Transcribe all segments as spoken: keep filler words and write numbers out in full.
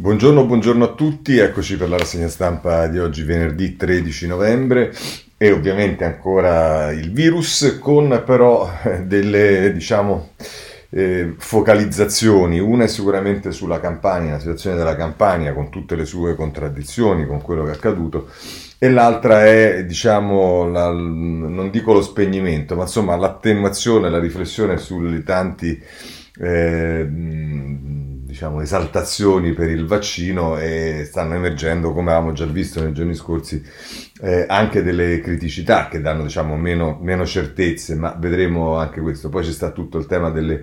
Buongiorno, buongiorno a tutti, eccoci per la rassegna stampa di oggi venerdì tredici novembre e ovviamente ancora il virus con però delle diciamo eh, focalizzazioni. Una è sicuramente sulla Campania, la situazione della Campania con tutte le sue contraddizioni, con quello che è accaduto, e l'altra è diciamo la, non dico lo spegnimento ma insomma l'attenuazione, la riflessione sulle tanti eh, diciamo esaltazioni per il vaccino, e stanno emergendo, come avevamo già visto nei giorni scorsi, eh, anche delle criticità che danno diciamo meno, meno certezze, ma vedremo anche questo. Poi ci sta tutto il tema delle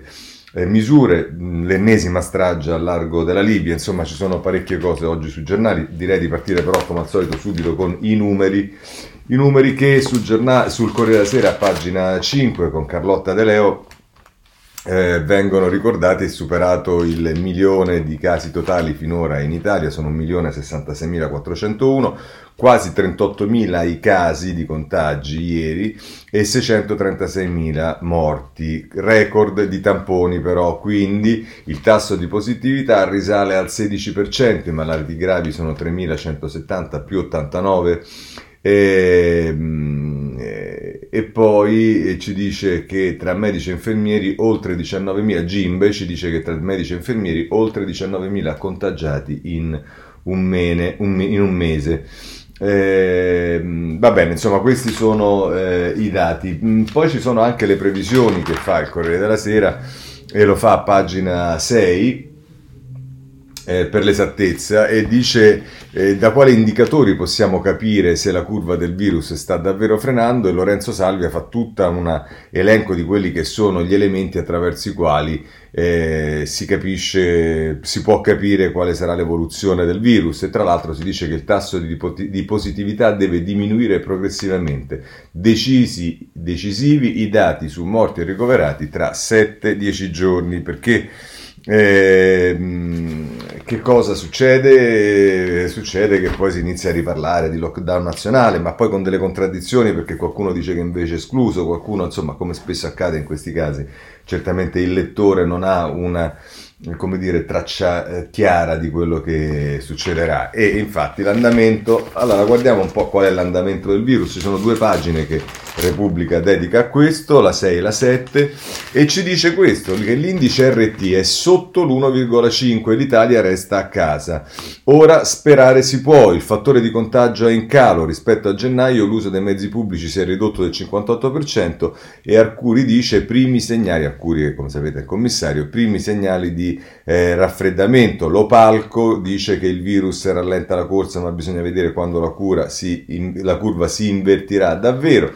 eh, misure, l'ennesima strage al largo della Libia, insomma ci sono parecchie cose oggi sui giornali. Direi di partire però come al solito subito con i numeri, i numeri che sul, giornale, sul Corriere della Sera a pagina cinque con Carlotta De Leo Eh, vengono ricordati. È superato il milione di casi totali finora in Italia, sono un milione sessantasei mila quattrocentouno, quasi trentottomila i casi di contagi ieri e seicentotrentasei mila morti. Record di tamponi però, quindi il tasso di positività risale al sedici per cento, i malati gravi sono tremilacentosettanta più ottantanove. E, e poi ci dice che tra medici e infermieri oltre diciannovemila, Gimbe ci dice che tra medici e infermieri oltre diciannovemila contagiati in un, mene, un, in un mese. Eh, va bene, insomma questi sono eh, i dati. Poi ci sono anche le previsioni che fa il Corriere della Sera, e lo fa a pagina sei Eh, per l'esattezza, e dice eh, da quali indicatori possiamo capire se la curva del virus sta davvero frenando, e Lorenzo Salvia fa tutta un elenco di quelli che sono gli elementi attraverso i quali eh, si capisce, si può capire quale sarà l'evoluzione del virus. E tra l'altro si dice che il tasso di, di positività deve diminuire progressivamente, decisi, decisivi i dati su morti e ricoverati tra sette dieci giorni, perché Eh, che cosa succede? Succede che poi si inizia a riparlare di lockdown nazionale, ma poi con delle contraddizioni, perché qualcuno dice che invece è escluso, qualcuno, insomma, come spesso accade in questi casi, certamente il lettore non ha una, come dire, traccia chiara di quello che succederà. E infatti l'andamento, allora guardiamo un po' qual è l'andamento del virus. Ci sono due pagine che Repubblica dedica a questo, la sei e la sette, e ci dice questo, che l'indice erre ti è sotto l'uno virgola cinque, l'Italia resta a casa, ora sperare si può, il fattore di contagio è in calo rispetto a gennaio, l'uso dei mezzi pubblici si è ridotto del cinquantotto per cento e Arcuri dice primi segnali, Arcuri come sapete è il commissario, primi segnali di Eh, raffreddamento. L'Opalco dice che il virus rallenta la corsa, ma bisogna vedere quando la, cura si in, la curva si invertirà davvero.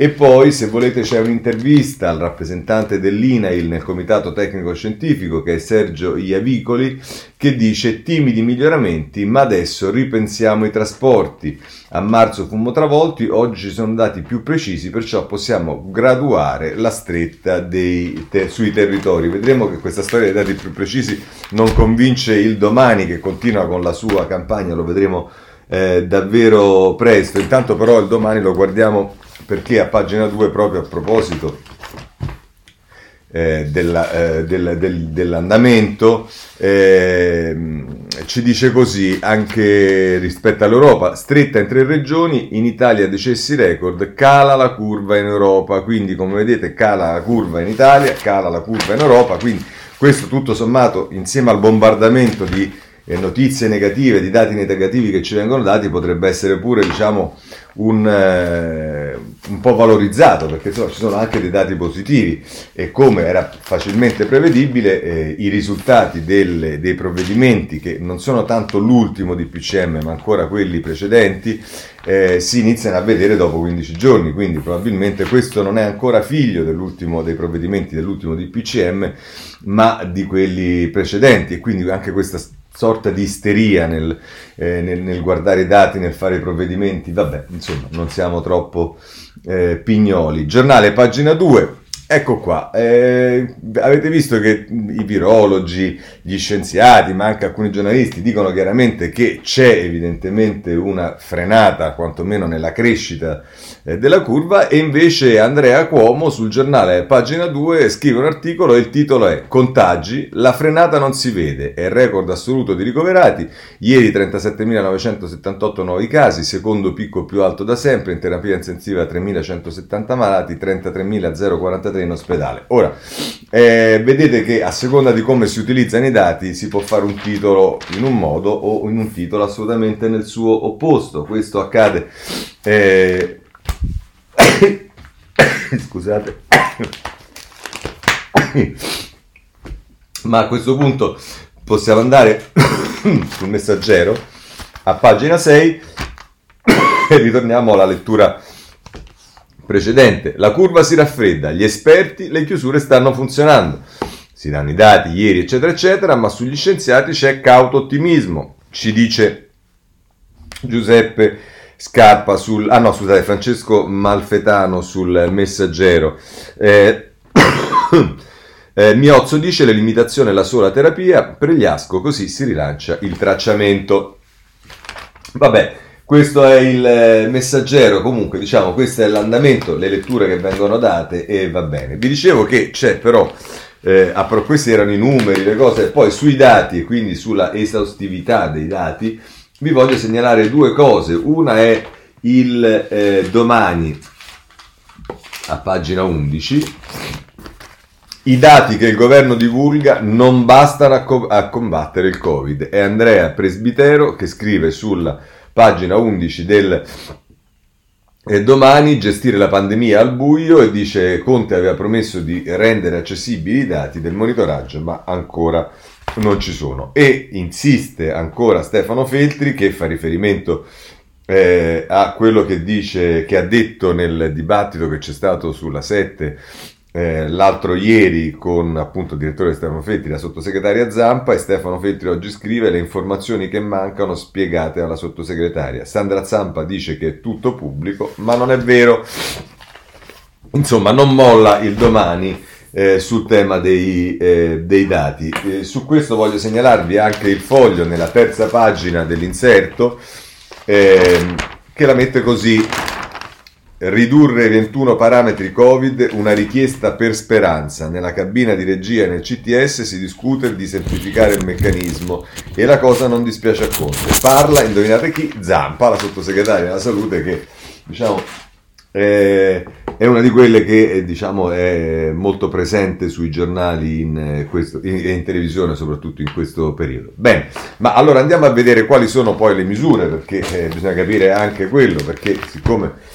E poi, se volete, c'è un'intervista al rappresentante dell'I N A I L nel Comitato Tecnico Scientifico, che è Sergio Iavicoli, che dice timidi miglioramenti, ma adesso ripensiamo i trasporti. A marzo fummo travolti, oggi sono dati più precisi, perciò possiamo graduare la stretta dei te- sui territori. Vedremo che questa storia dei dati più precisi non convince il Domani, che continua con la sua campagna, lo vedremo eh, davvero presto. Intanto però il Domani lo guardiamo, perché a pagina due, proprio a proposito eh, della, eh, del, del, dell'andamento, eh, ci dice così anche rispetto all'Europa, stretta in tre regioni, in Italia decessi record, cala la curva in Europa. Quindi come vedete cala la curva in Italia, cala la curva in Europa, quindi questo tutto sommato insieme al bombardamento di eh, notizie negative, di dati negativi che ci vengono dati, potrebbe essere pure diciamo un... Eh, un po' valorizzato, perché insomma, ci sono anche dei dati positivi, e come era facilmente prevedibile eh, i risultati delle, dei provvedimenti, che non sono tanto l'ultimo di P C M ma ancora quelli precedenti, eh, si iniziano a vedere dopo quindici giorni, quindi probabilmente questo non è ancora figlio dell'ultimo dei provvedimenti dell'ultimo di P C M ma di quelli precedenti, e quindi anche questa sorta di isteria nel, eh, nel, nel guardare i dati, nel fare i provvedimenti, vabbè, insomma, non siamo troppo eh, pignoli. Giornale, pagina due, Ecco qua, eh, avete visto che i virologi, gli scienziati, ma anche alcuni giornalisti dicono chiaramente che c'è evidentemente una frenata, quantomeno nella crescita eh, della curva, e invece Andrea Cuomo sul giornale Pagina due scrive un articolo e il titolo è "Contagi, la frenata non si vede, è record assoluto di ricoverati, ieri trentasettemilanovecento settantotto nuovi casi, secondo picco più alto da sempre, in terapia intensiva tremilacentosettanta malati, trentatremilaquarantatré in ospedale". Ora, eh, vedete che a seconda di come si utilizzano i dati si può fare un titolo in un modo o in un titolo assolutamente nel suo opposto. Questo accade eh... scusate ma a questo punto possiamo andare sul Messaggero a pagina sei e ritorniamo alla lettura precedente. "La curva si raffredda, gli esperti, le chiusure stanno funzionando. Si danno i dati ieri eccetera eccetera, ma sugli scienziati c'è cauto ottimismo", ci dice Giuseppe Scarpa sul... ah no, scusate, Francesco Malfetano sul Messaggero. Eh, eh, Miozzo dice "le limitazioni è la sola terapia, Pregliasco, così si rilancia il tracciamento". Vabbè, questo è il Messaggero, comunque diciamo questo è l'andamento, le letture che vengono date, e va bene. Vi dicevo che c'è però, eh, questi erano i numeri, le cose, poi sui dati e quindi sulla esaustività dei dati vi voglio segnalare due cose. Una è il eh, Domani a pagina undici, "I dati che il governo divulga non bastano a, co- a combattere il Covid", è Andrea Presbitero che scrive sulla pagina undici del eh, Domani, "Gestire la pandemia al buio", e dice "Conte aveva promesso di rendere accessibili i dati del monitoraggio, ma ancora non ci sono". E insiste ancora Stefano Feltri che fa riferimento eh, a quello che dice, che ha detto nel dibattito che c'è stato sulla sette eh, l'altro ieri con appunto il direttore Stefano Feltri, la sottosegretaria Zampa, e Stefano Feltri oggi scrive "Le informazioni che mancano spiegate alla sottosegretaria". Sandra Zampa dice che è tutto pubblico, ma non è vero. Insomma, non molla il Domani eh, sul tema dei, eh, dei dati. Eh, su questo voglio segnalarvi anche il Foglio nella terza pagina dell'inserto eh, che la mette così: "Ridurre ventuno parametri Covid, una richiesta per Speranza. Nella cabina di regia e nel C T S si discute di semplificare il meccanismo e la cosa non dispiace a Conte". Parla, indovinate chi? Zampa, la sottosegretaria della salute, che diciamo eh, è una di quelle che eh, diciamo è molto presente sui giornali e in, in, in televisione, soprattutto in questo periodo. Bene, ma allora andiamo a vedere quali sono poi le misure, perché eh, bisogna capire anche quello, perché siccome...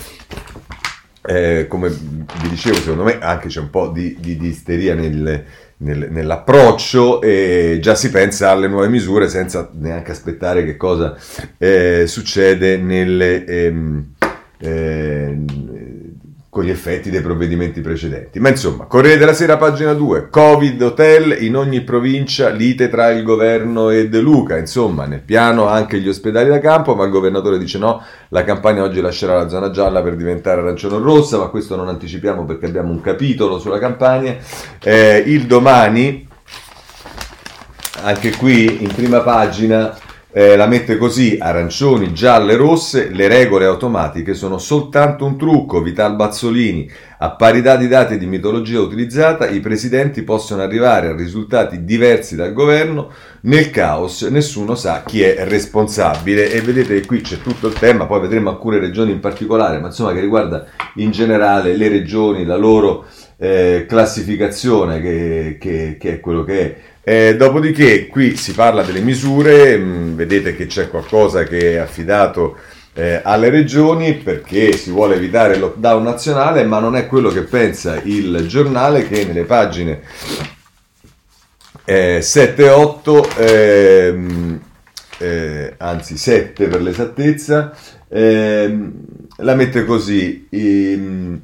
Eh, come vi dicevo, secondo me anche c'è un po' di, di, di isteria nel, nel, nell'approccio, e già si pensa alle nuove misure senza neanche aspettare che cosa eh, succede nelle, ehm, eh, con gli effetti dei provvedimenti precedenti. Ma insomma, Corriere della Sera, pagina due, "Covid hotel, in ogni provincia lite tra il governo e De Luca". Insomma, nel piano anche gli ospedali da campo, ma il governatore dice no, la Campania oggi lascerà la zona gialla per diventare arancione-rossa, ma questo non anticipiamo perché abbiamo un capitolo sulla Campania. Eh, il Domani, anche qui in prima pagina, Eh, la mette così: "Arancioni, gialle, rosse, le regole automatiche sono soltanto un trucco, Vital Bazzolini. A parità di dati e di mitologia utilizzata, i presidenti possono arrivare a risultati diversi dal governo, nel caos nessuno sa chi è responsabile". E vedete che qui c'è tutto il tema, poi vedremo alcune regioni in particolare, ma insomma che riguarda in generale le regioni, la loro eh, classificazione, che, che, che è quello che è. Eh, dopodiché qui si parla delle misure, mh, vedete che c'è qualcosa che è affidato eh, alle regioni perché si vuole evitare il lockdown nazionale, ma non è quello che pensa il Giornale, che nelle pagine eh, sette e otto, ehm, eh, anzi sette per l'esattezza, ehm, la mette così: ehm,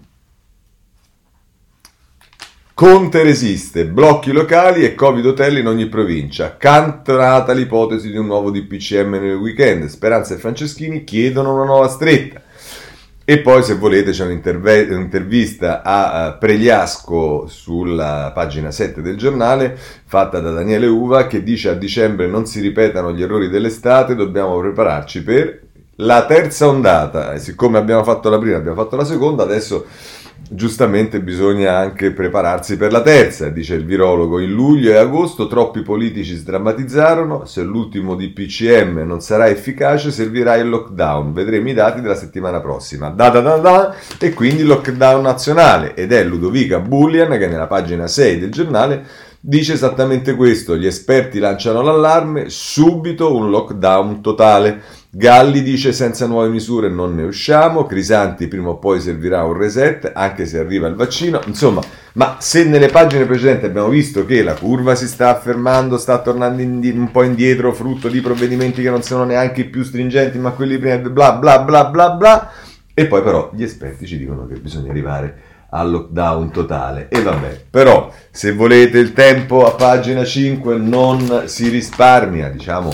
"Conte resiste, blocchi locali e Covid hotel in ogni provincia, cantata l'ipotesi di un nuovo D P C M nel weekend, Speranza e Franceschini chiedono una nuova stretta". E poi, se volete, c'è un'interve- un'intervista a Pregliasco sulla pagina sette del giornale, fatta da Daniele Uva, che dice: a dicembre non si ripetano gli errori dell'estate, dobbiamo prepararci per la terza ondata. E siccome abbiamo fatto la prima, abbiamo fatto la seconda, adesso giustamente bisogna anche prepararsi per la terza, dice il virologo. In luglio e agosto troppi politici sdrammatizzarono, se l'ultimo D P C M non sarà efficace servirà il lockdown, vedremo i dati della settimana prossima, da da da da, e quindi lockdown nazionale. Ed è Ludovica Bullian che nella pagina sei del giornale dice esattamente questo: gli esperti lanciano l'allarme, subito un lockdown totale. Galli dice: senza nuove misure non ne usciamo. Crisanti: prima o poi servirà un reset, anche se arriva il vaccino. Insomma, ma se nelle pagine precedenti abbiamo visto che la curva si sta affermando, sta tornando indi- un po' indietro, frutto di provvedimenti che non sono neanche più stringenti, ma quelli prima, bla bla bla bla bla, e poi però gli esperti ci dicono che bisogna arrivare al lockdown totale. E vabbè, però se volete il tempo a pagina cinque non si risparmia, diciamo,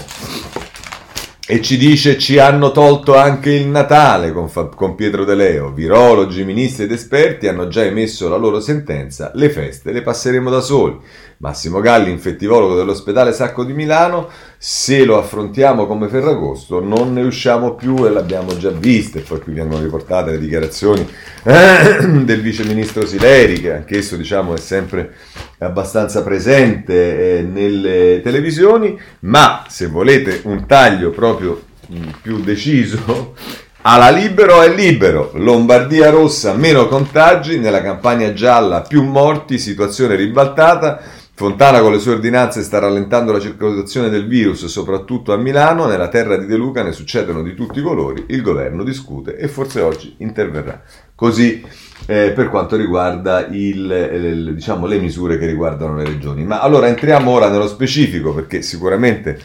e ci dice: ci hanno tolto anche il Natale con, Fa- con Pietro De Leo. Virologi, ministri ed esperti hanno già emesso la loro sentenza, le feste le passeremo da soli. Massimo Galli, infettivologo dell'ospedale Sacco di Milano: se lo affrontiamo come Ferragosto non ne usciamo più, e l'abbiamo già vista. E poi qui vengono riportate le dichiarazioni del viceministro Sileri, che anch'esso, diciamo, è sempre abbastanza presente eh, nelle televisioni. Ma se volete un taglio proprio mh, più deciso, alla Libero è Libero: Lombardia rossa, meno contagi; nella Campania gialla più morti, situazione ribaltata. Fontana con le sue ordinanze sta rallentando la circolazione del virus, soprattutto a Milano. Nella terra di De Luca ne succedono di tutti i colori, il governo discute e forse oggi interverrà. Così eh, per quanto riguarda il, il, diciamo, le misure che riguardano le regioni. Ma allora entriamo ora nello specifico, perché sicuramente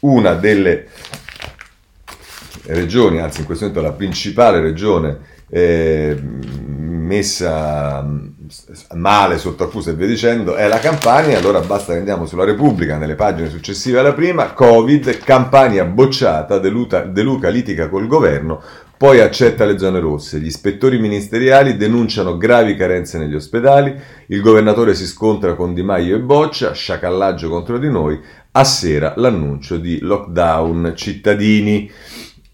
una delle regioni, anzi in questo momento la principale regione eh, messa male, sotto accusa e via dicendo, è la Campania. Allora basta che andiamo sulla Repubblica, nelle pagine successive alla prima: Covid, Campania bocciata, De Luca, De Luca litiga col governo, poi accetta le zone rosse, gli ispettori ministeriali denunciano gravi carenze negli ospedali, il governatore si scontra con Di Maio e Boccia, sciacallaggio contro di noi, a sera l'annuncio di lockdown cittadini.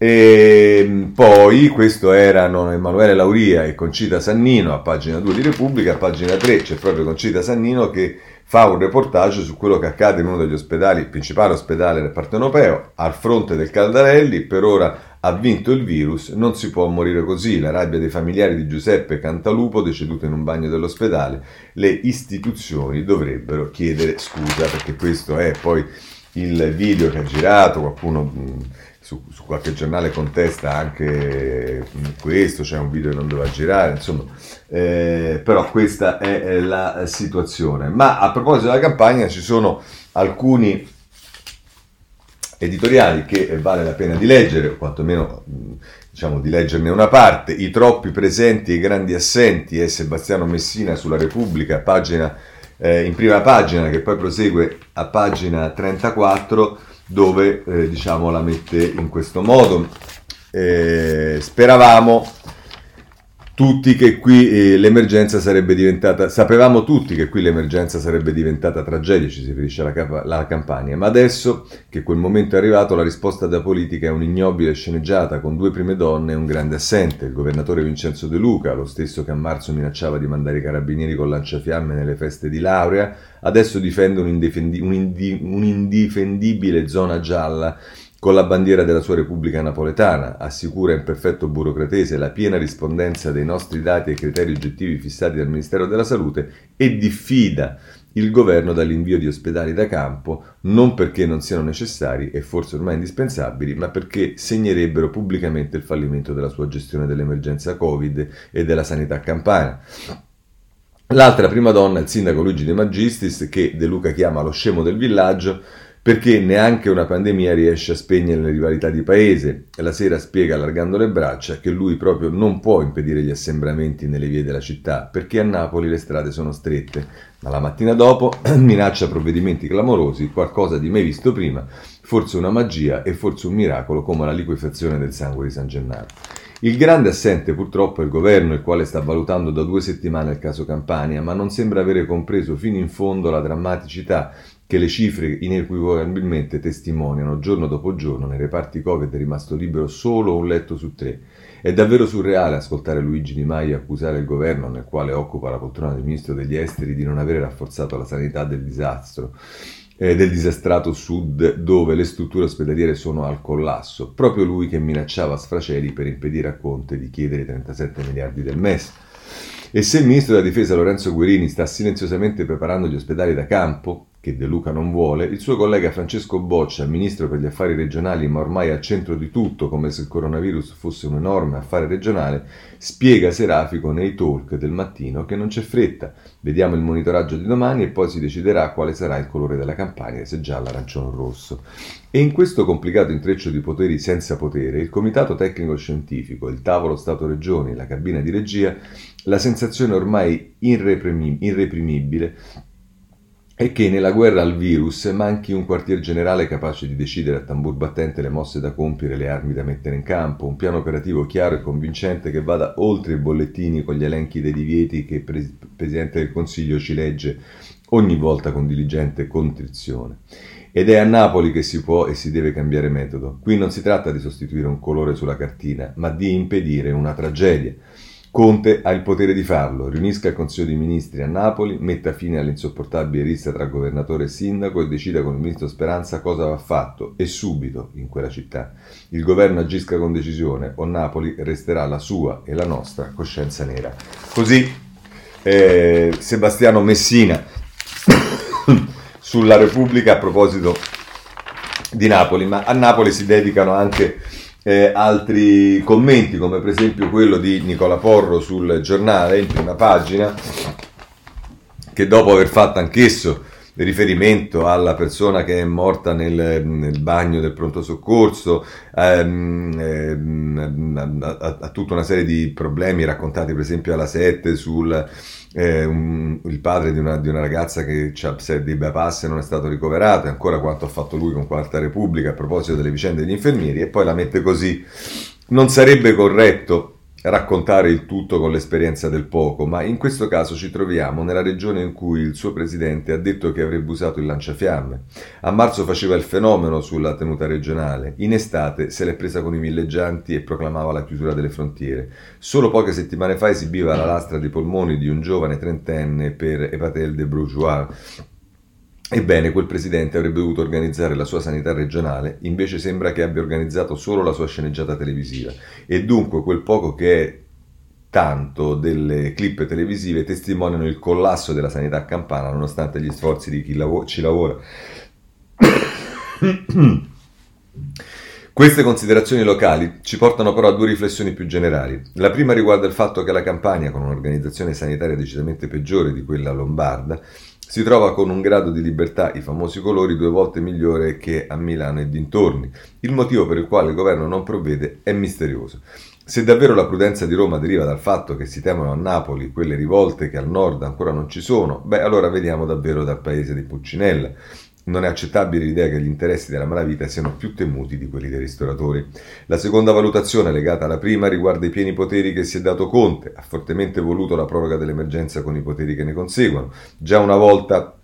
E poi questo erano Emanuele Lauria e Concita Sannino a pagina due di Repubblica. A pagina tre c'è proprio Concita Sannino che fa un reportage su quello che accade in uno degli ospedali, il principale ospedale del Partenopeo, al fronte del Caldarelli. Per ora ha vinto il virus, non si può morire così, la rabbia dei familiari di Giuseppe Cantalupo, deceduto in un bagno dell'ospedale, le istituzioni dovrebbero chiedere scusa. Perché questo è poi il video che ha girato, qualcuno Su, su qualche giornale contesta anche questo, c'è cioè un video che non doveva girare, insomma, eh, però questa è la situazione. Ma a proposito della Campania ci sono alcuni editoriali che vale la pena di leggere, o quantomeno diciamo di leggerne una parte. I troppi presenti e i grandi assenti è Sebastiano Messina sulla Repubblica, pagina, eh, in prima pagina, che poi prosegue a pagina trentaquattro, dove eh, diciamo la mette in questo modo: eh, speravamo tutti che qui eh, l'emergenza sarebbe diventata sapevamo tutti che qui l'emergenza sarebbe diventata tragedia, ci si riferisce alla, cap- alla Campania, ma adesso che quel momento è arrivato la risposta da politica è un'ignobile sceneggiata con due prime donne e un grande assente, il governatore Vincenzo De Luca, lo stesso che a marzo minacciava di mandare i carabinieri con lanciafiamme nelle feste di laurea, adesso difende un'indifendi- un'indi- un'indifendibile zona gialla con la bandiera della sua Repubblica napoletana, assicura in perfetto burocratese la piena rispondenza dei nostri dati ai criteri oggettivi fissati dal Ministero della Salute e diffida il governo dall'invio di ospedali da campo, non perché non siano necessari e forse ormai indispensabili, ma perché segnerebbero pubblicamente il fallimento della sua gestione dell'emergenza Covid e della sanità campana. L'altra prima donna è il sindaco Luigi De Magistris, che De Luca chiama lo scemo del villaggio, perché neanche una pandemia riesce a spegnere le rivalità di paese. La sera spiega, allargando le braccia, che lui proprio non può impedire gli assembramenti nelle vie della città, perché a Napoli le strade sono strette, ma la mattina dopo minaccia provvedimenti clamorosi, qualcosa di mai visto prima, forse una magia e forse un miracolo come la liquefazione del sangue di San Gennaro. Il grande assente purtroppo è il governo, il quale sta valutando da due settimane il caso Campania, ma non sembra avere compreso fino in fondo la drammaticità che le cifre inequivocabilmente testimoniano. Giorno dopo giorno nei reparti Covid è rimasto libero solo un letto su tre. È davvero surreale ascoltare Luigi Di Maio accusare il governo, nel quale occupa la poltrona del ministro degli esteri, di non avere rafforzato la sanità del disastro. del disastrato sud, dove le strutture ospedaliere sono al collasso. Proprio lui che minacciava sfraceli per impedire a Conte di chiedere i trentasette miliardi del M E S. E se il ministro della difesa Lorenzo Guerini sta silenziosamente preparando gli ospedali da campo, che De Luca non vuole, il suo collega Francesco Boccia, ministro per gli affari regionali ma ormai al centro di tutto, come se il coronavirus fosse un enorme affare regionale, spiega serafico nei talk del mattino che non c'è fretta, vediamo il monitoraggio di domani e poi si deciderà quale sarà il colore della Campania, se giallo, arancione o rosso. E in questo complicato intreccio di poteri senza potere, il comitato tecnico-scientifico, il tavolo Stato-Regioni, la cabina di regia, la sensazione ormai irreprimibile è che nella guerra al virus manchi un quartier generale capace di decidere a tambur battente le mosse da compiere, le armi da mettere in campo, un piano operativo chiaro e convincente che vada oltre i bollettini con gli elenchi dei divieti che il pres- Presidente del Consiglio ci legge ogni volta con diligente contrizione. Ed è a Napoli che si può e si deve cambiare metodo. Qui non si tratta di sostituire un colore sulla cartina, ma di impedire una tragedia. Conte ha il potere di farlo, riunisca il Consiglio dei Ministri a Napoli, metta fine all'insopportabile rissa tra governatore e sindaco e decida con il ministro Speranza cosa va fatto, e subito, in quella città. Il governo agisca con decisione, o Napoli resterà la sua e la nostra coscienza nera. Così eh, Sebastiano Messina sulla Repubblica a proposito di Napoli, ma a Napoli si dedicano anche... Eh, altri commenti, come per esempio quello di Nicola Porro sul Giornale in prima pagina, che dopo aver fatto anch'esso riferimento alla persona che è morta nel, nel bagno del pronto soccorso, ehm, ehm, a, a, a tutta una serie di problemi raccontati per esempio alla sette sul eh, un, il padre di una, di una ragazza che di bypass non è stato ricoverato, e ancora quanto ha fatto lui con Quarta Repubblica a proposito delle vicende degli infermieri, e poi la mette così: non sarebbe corretto raccontare il tutto con l'esperienza del poco, ma in questo caso ci troviamo nella regione in cui il suo presidente ha detto che avrebbe usato il lanciafiamme. A marzo faceva il fenomeno sulla tenuta regionale, in estate se l'è presa con i villeggianti e proclamava la chiusura delle frontiere. Solo poche settimane fa esibiva la lastra dei polmoni di un giovane trentenne per Epatel de Brujois. Ebbene, quel presidente avrebbe dovuto organizzare la sua sanità regionale, invece sembra che abbia organizzato solo la sua sceneggiata televisiva, e dunque quel poco che è tanto delle clip televisive testimoniano il collasso della sanità campana nonostante gli sforzi di chi lav- ci lavora. Queste considerazioni locali ci portano però a due riflessioni più generali. La prima riguarda il fatto che la Campania, con un'organizzazione sanitaria decisamente peggiore di quella lombarda, si trova con un grado di libertà, i famosi colori, due volte migliore che a Milano e dintorni. Il motivo per il quale il governo non provvede è misterioso. Se davvero la prudenza di Roma deriva dal fatto che si temono a Napoli quelle rivolte che al nord ancora non ci sono, beh, allora veniamo davvero dal paese di Pulcinella. Non è accettabile l'idea che gli interessi della malavita siano più temuti di quelli dei ristoratori. La seconda valutazione, legata alla prima, riguarda i pieni poteri che si è dato Conte. Ha fortemente voluto la proroga dell'emergenza con i poteri che ne conseguono. Già una volta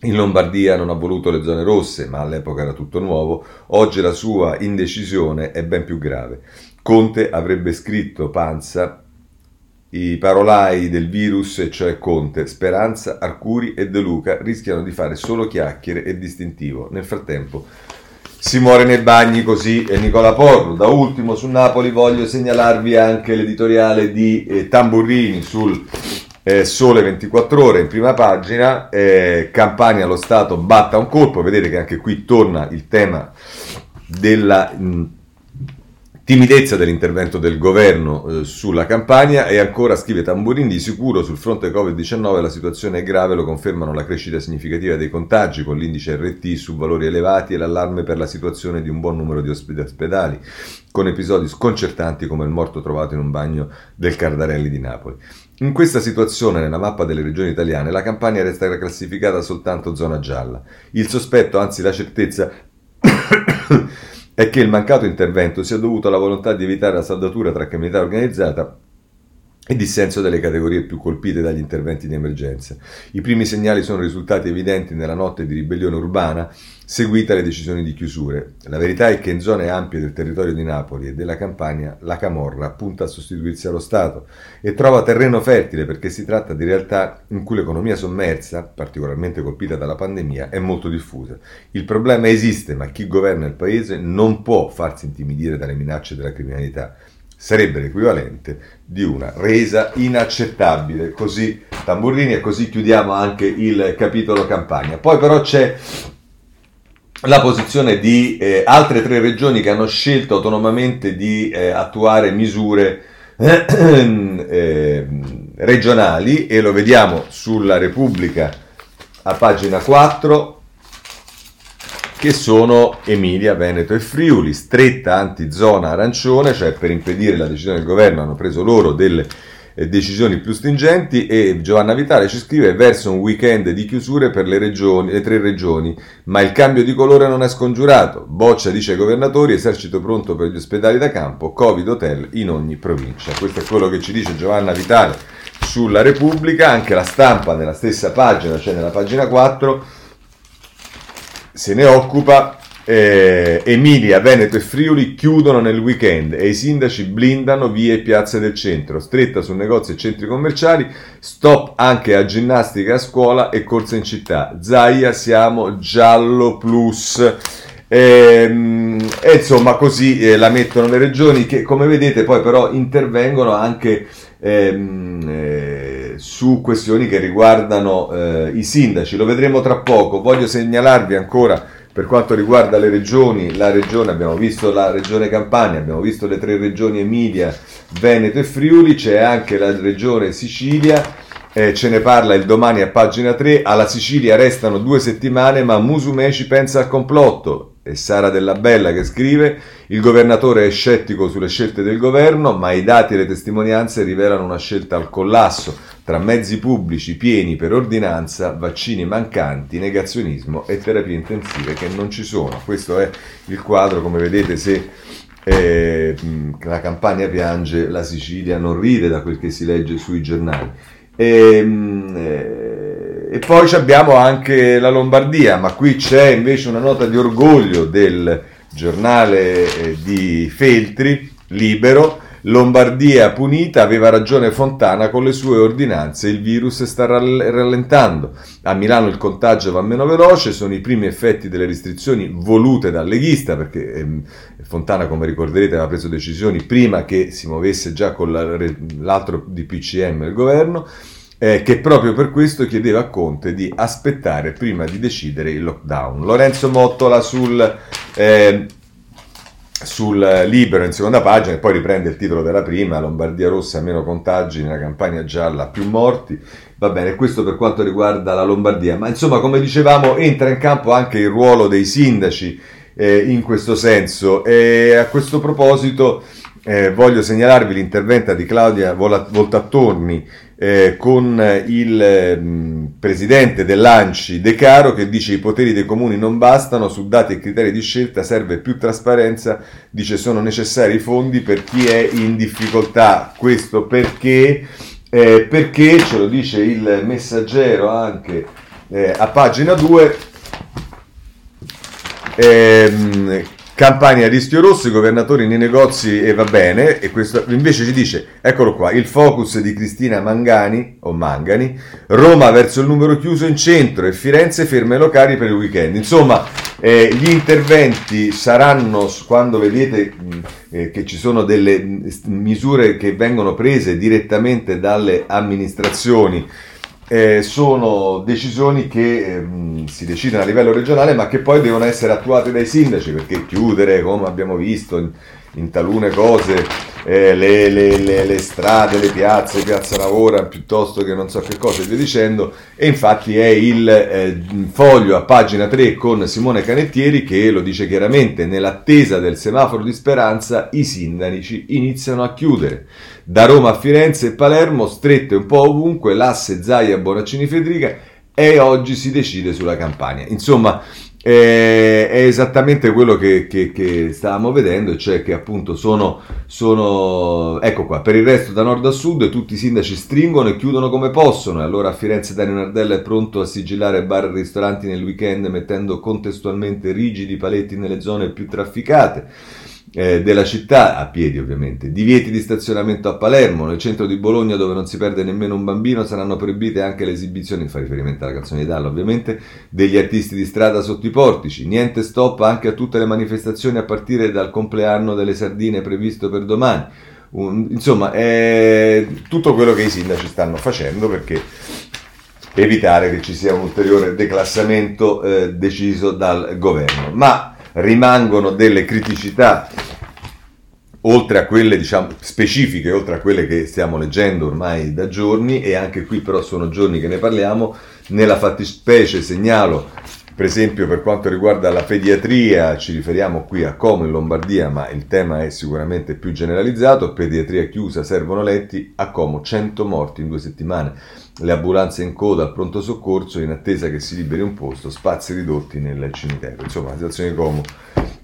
in Lombardia non ha voluto le zone rosse, ma all'epoca era tutto nuovo. Oggi la sua indecisione è ben più grave. Conte avrebbe scritto Panza i parolai del virus, cioè Conte, Speranza, Arcuri e De Luca, rischiano di fare solo chiacchiere e distintivo. Nel frattempo si muore nei bagni, così e Nicola Porro. Da ultimo su Napoli voglio segnalarvi anche l'editoriale di eh, Tamburrini sul eh, Sole ventiquattro Ore in prima pagina. Eh, Campania, lo Stato batta un colpo. Vedete che anche qui torna il tema della... Mh, timidezza dell'intervento del governo eh, sulla Campania. E ancora scrive Tamburini: di sicuro sul fronte covid diciannove la situazione è grave, lo confermano la crescita significativa dei contagi con l'indice R T su valori elevati e l'allarme per la situazione di un buon numero di ospedali, con episodi sconcertanti come il morto trovato in un bagno del Cardarelli di Napoli. In questa situazione, nella mappa delle regioni italiane, la Campania resta classificata soltanto zona gialla. Il sospetto, anzi la certezza è che il mancato intervento sia dovuto alla volontà di evitare la saldatura tra criminalità organizzata e dissenso delle categorie più colpite dagli interventi di emergenza. I primi segnali sono risultati evidenti nella notte di ribellione urbana seguita alle decisioni di chiusure. La verità è che in zone ampie del territorio di Napoli e della Campania la camorra punta a sostituirsi allo Stato e trova terreno fertile, perché si tratta di realtà in cui l'economia sommersa, particolarmente colpita dalla pandemia, è molto diffusa. Il problema esiste, ma chi governa il paese non può farsi intimidire dalle minacce della criminalità. Sarebbe l'equivalente di una resa inaccettabile. Così Tamburini, e così chiudiamo anche il capitolo Campania. Poi però c'è la posizione di eh, altre tre regioni che hanno scelto autonomamente di eh, attuare misure eh, eh, regionali, e lo vediamo sulla Repubblica a pagina quattro, che sono Emilia, Veneto e Friuli, stretta antizona arancione, cioè per impedire la decisione del governo hanno preso loro delle eh, decisioni più stringenti. E Giovanna Vitale ci scrive: verso un weekend di chiusure per le, regioni, le tre regioni, ma il cambio di colore non è scongiurato. Boccia dice ai governatori, esercito pronto per gli ospedali da campo, Covid hotel in ogni provincia. Questo è quello che ci dice Giovanna Vitale sulla Repubblica. Anche La Stampa, nella stessa pagina, cioè nella pagina quattro, se ne occupa. eh, Emilia, Veneto e Friuli chiudono nel weekend e i sindaci blindano vie e piazze del centro, stretta su negozi e centri commerciali, stop anche a ginnastica a scuola e corse in città. Zaia, siamo giallo plus. E, e insomma così eh, la mettono le regioni, che come vedete poi però intervengono anche ehm, eh, su questioni che riguardano eh, i sindaci. Lo vedremo tra poco. Voglio segnalarvi ancora, per quanto riguarda le regioni, la regione, abbiamo visto la regione Campania, abbiamo visto le tre regioni Emilia, Veneto e Friuli, c'è anche la regione Sicilia. Eh, ce ne parla il Domani a pagina tre. Alla Sicilia restano due settimane, ma Musumeci pensa al complotto. È Sara Della Bella che scrive: il governatore è scettico sulle scelte del governo, ma i dati e le testimonianze rivelano una scelta al collasso, tra mezzi pubblici pieni per ordinanza, vaccini mancanti, negazionismo e terapie intensive che non ci sono. Questo è il quadro, come vedete. Se eh, la Campania piange, la Sicilia non ride, da quel che si legge sui giornali. E, e poi abbiamo anche la Lombardia, ma qui c'è invece una nota di orgoglio del giornale di Feltri, Libero: Lombardia punita, aveva ragione Fontana con le sue ordinanze, il virus sta rallentando. A Milano il contagio va meno veloce, sono i primi effetti delle restrizioni volute dal leghista, perché ehm, Fontana, come ricorderete, aveva preso decisioni prima che si muovesse già con la, l'altro D P C M del governo, eh, che proprio per questo chiedeva a Conte di aspettare prima di decidere il lockdown. Lorenzo Mottola sul... Eh, sul Libero in seconda pagina, e poi riprende il titolo della prima: Lombardia rossa, meno contagi, nella Campania gialla più morti. Va bene, questo per quanto riguarda la Lombardia, ma insomma, come dicevamo, entra in campo anche il ruolo dei sindaci eh, in questo senso. E a questo proposito eh, voglio segnalarvi l'intervento di Claudia Voltattorni eh, con il eh, presidente dell'Anci De Caro, che dice: i poteri dei comuni non bastano, su dati e criteri di scelta serve più trasparenza, dice sono necessari i fondi per chi è in difficoltà. Questo perché, eh, perché ce lo dice il Messaggero anche eh, a pagina due, ehm, Campania a rischio rosso, i governatori nei negozi e va bene. E questo invece ci dice, eccolo qua, il focus di Cristina Mangani, o Mangani, Roma verso il numero chiuso in centro e Firenze ferme locali per il weekend. Insomma, eh, gli interventi saranno, quando vedete eh, che ci sono delle misure che vengono prese direttamente dalle amministrazioni, Eh, sono decisioni che ehm, si decidono a livello regionale, ma che poi devono essere attuate dai sindaci, perché chiudere, come abbiamo visto in, in talune cose, eh, le, le, le, le strade, le piazze, Piazza Lavora, piuttosto che non so che cosa, e via dicendo. E infatti è il eh, Foglio a pagina tre con Simone Canettieri che lo dice chiaramente: nell'attesa del semaforo di Speranza i sindaci iniziano a chiudere. Da Roma a Firenze e Palermo, strette un po' ovunque, l'asse Zaia, Bonaccini, Federica, e oggi si decide sulla Campania. Insomma, Eh, è esattamente quello che, che, che stavamo vedendo, cioè che appunto sono, sono ecco qua, per il resto da nord a sud tutti i sindaci stringono e chiudono come possono. E allora a Firenze Dario Nardella è pronto a sigillare bar e ristoranti nel weekend, mettendo contestualmente rigidi paletti nelle zone più trafficate eh, della città, a piedi ovviamente. Divieti di stazionamento a Palermo. Nel centro di Bologna, dove non si perde nemmeno un bambino, saranno proibite anche le esibizioni, fa riferimento alla canzone di Dallo ovviamente, degli artisti di strada sotto i portici. Niente stop anche a tutte le manifestazioni a partire dal compleanno delle sardine previsto per domani. Un, insomma, è tutto quello che i sindaci stanno facendo perché evitare che ci sia un ulteriore declassamento eh, deciso dal governo. Ma rimangono delle criticità, oltre a quelle diciamo specifiche, oltre a quelle che stiamo leggendo ormai da giorni, e anche qui però sono giorni che ne parliamo. Nella fattispecie segnalo, per esempio, per quanto riguarda la pediatria, ci riferiamo qui a Como in Lombardia, ma il tema è sicuramente più generalizzato. Pediatria chiusa, servono letti, a Como cento morti in due settimane, le ambulanze in coda al pronto soccorso in attesa che si liberi un posto, spazi ridotti nel cimitero. Insomma, la situazione di Como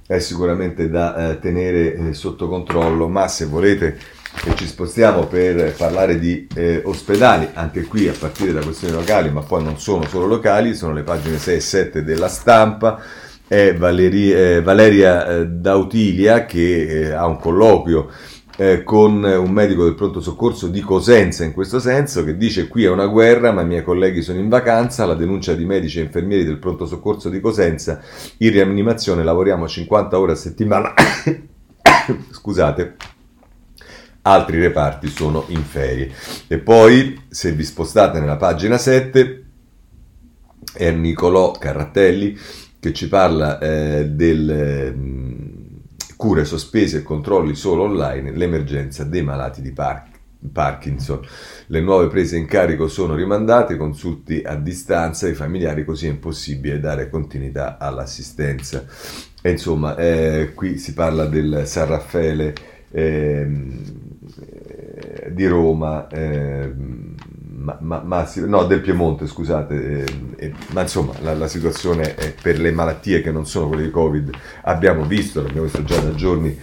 è sicuramente da eh, tenere eh, sotto controllo, ma se volete che ci spostiamo per parlare di eh, ospedali, anche qui a partire da questioni locali, ma poi non sono solo locali, sono le pagine sei e sette della Stampa. È Valeri, eh, Valeria eh, Dautilia che eh, ha un colloquio eh, con un medico del pronto soccorso di Cosenza, in questo senso, che dice: qui è una guerra, ma i miei colleghi sono in vacanza, la denuncia di medici e infermieri del pronto soccorso di Cosenza, in rianimazione lavoriamo cinquanta ore a settimana, scusate, altri reparti sono in ferie. E poi, se vi spostate nella pagina sette, è Nicolò Carrattelli che ci parla eh, del mh, cure sospese e controlli solo online, l'emergenza dei malati di Park, Parkinson. Le nuove prese in carico sono rimandate, consulti a distanza ai familiari, così è impossibile dare continuità all'assistenza. E insomma, eh, qui si parla del San Raffaele ehm, di Roma, eh, ma, ma, ma, no, del Piemonte, scusate, eh, eh, ma insomma la, la situazione è, per le malattie che non sono quelle di Covid, abbiamo visto, l'abbiamo visto già da giorni,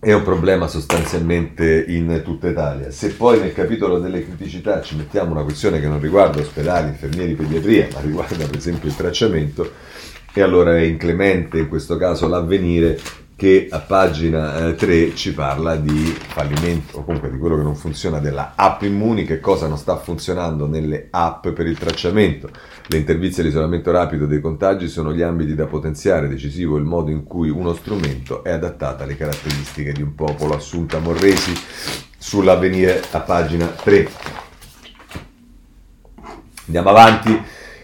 è un problema sostanzialmente in tutta Italia. Se poi nel capitolo delle criticità ci mettiamo una questione che non riguarda ospedali, infermieri, pediatria, ma riguarda per esempio il tracciamento, e allora è inclemente in questo caso l'Avvenire, che a pagina tre ci parla di fallimento, o comunque di quello che non funziona della app Immuni, che cosa non sta funzionando nelle app per il tracciamento. Le interviste all'isolamento rapido dei contagi sono gli ambiti da potenziare, decisivo il modo in cui uno strumento è adattato alle caratteristiche di un popolo. Assunta Morresi sull'Avvenire a pagina tre. Andiamo avanti.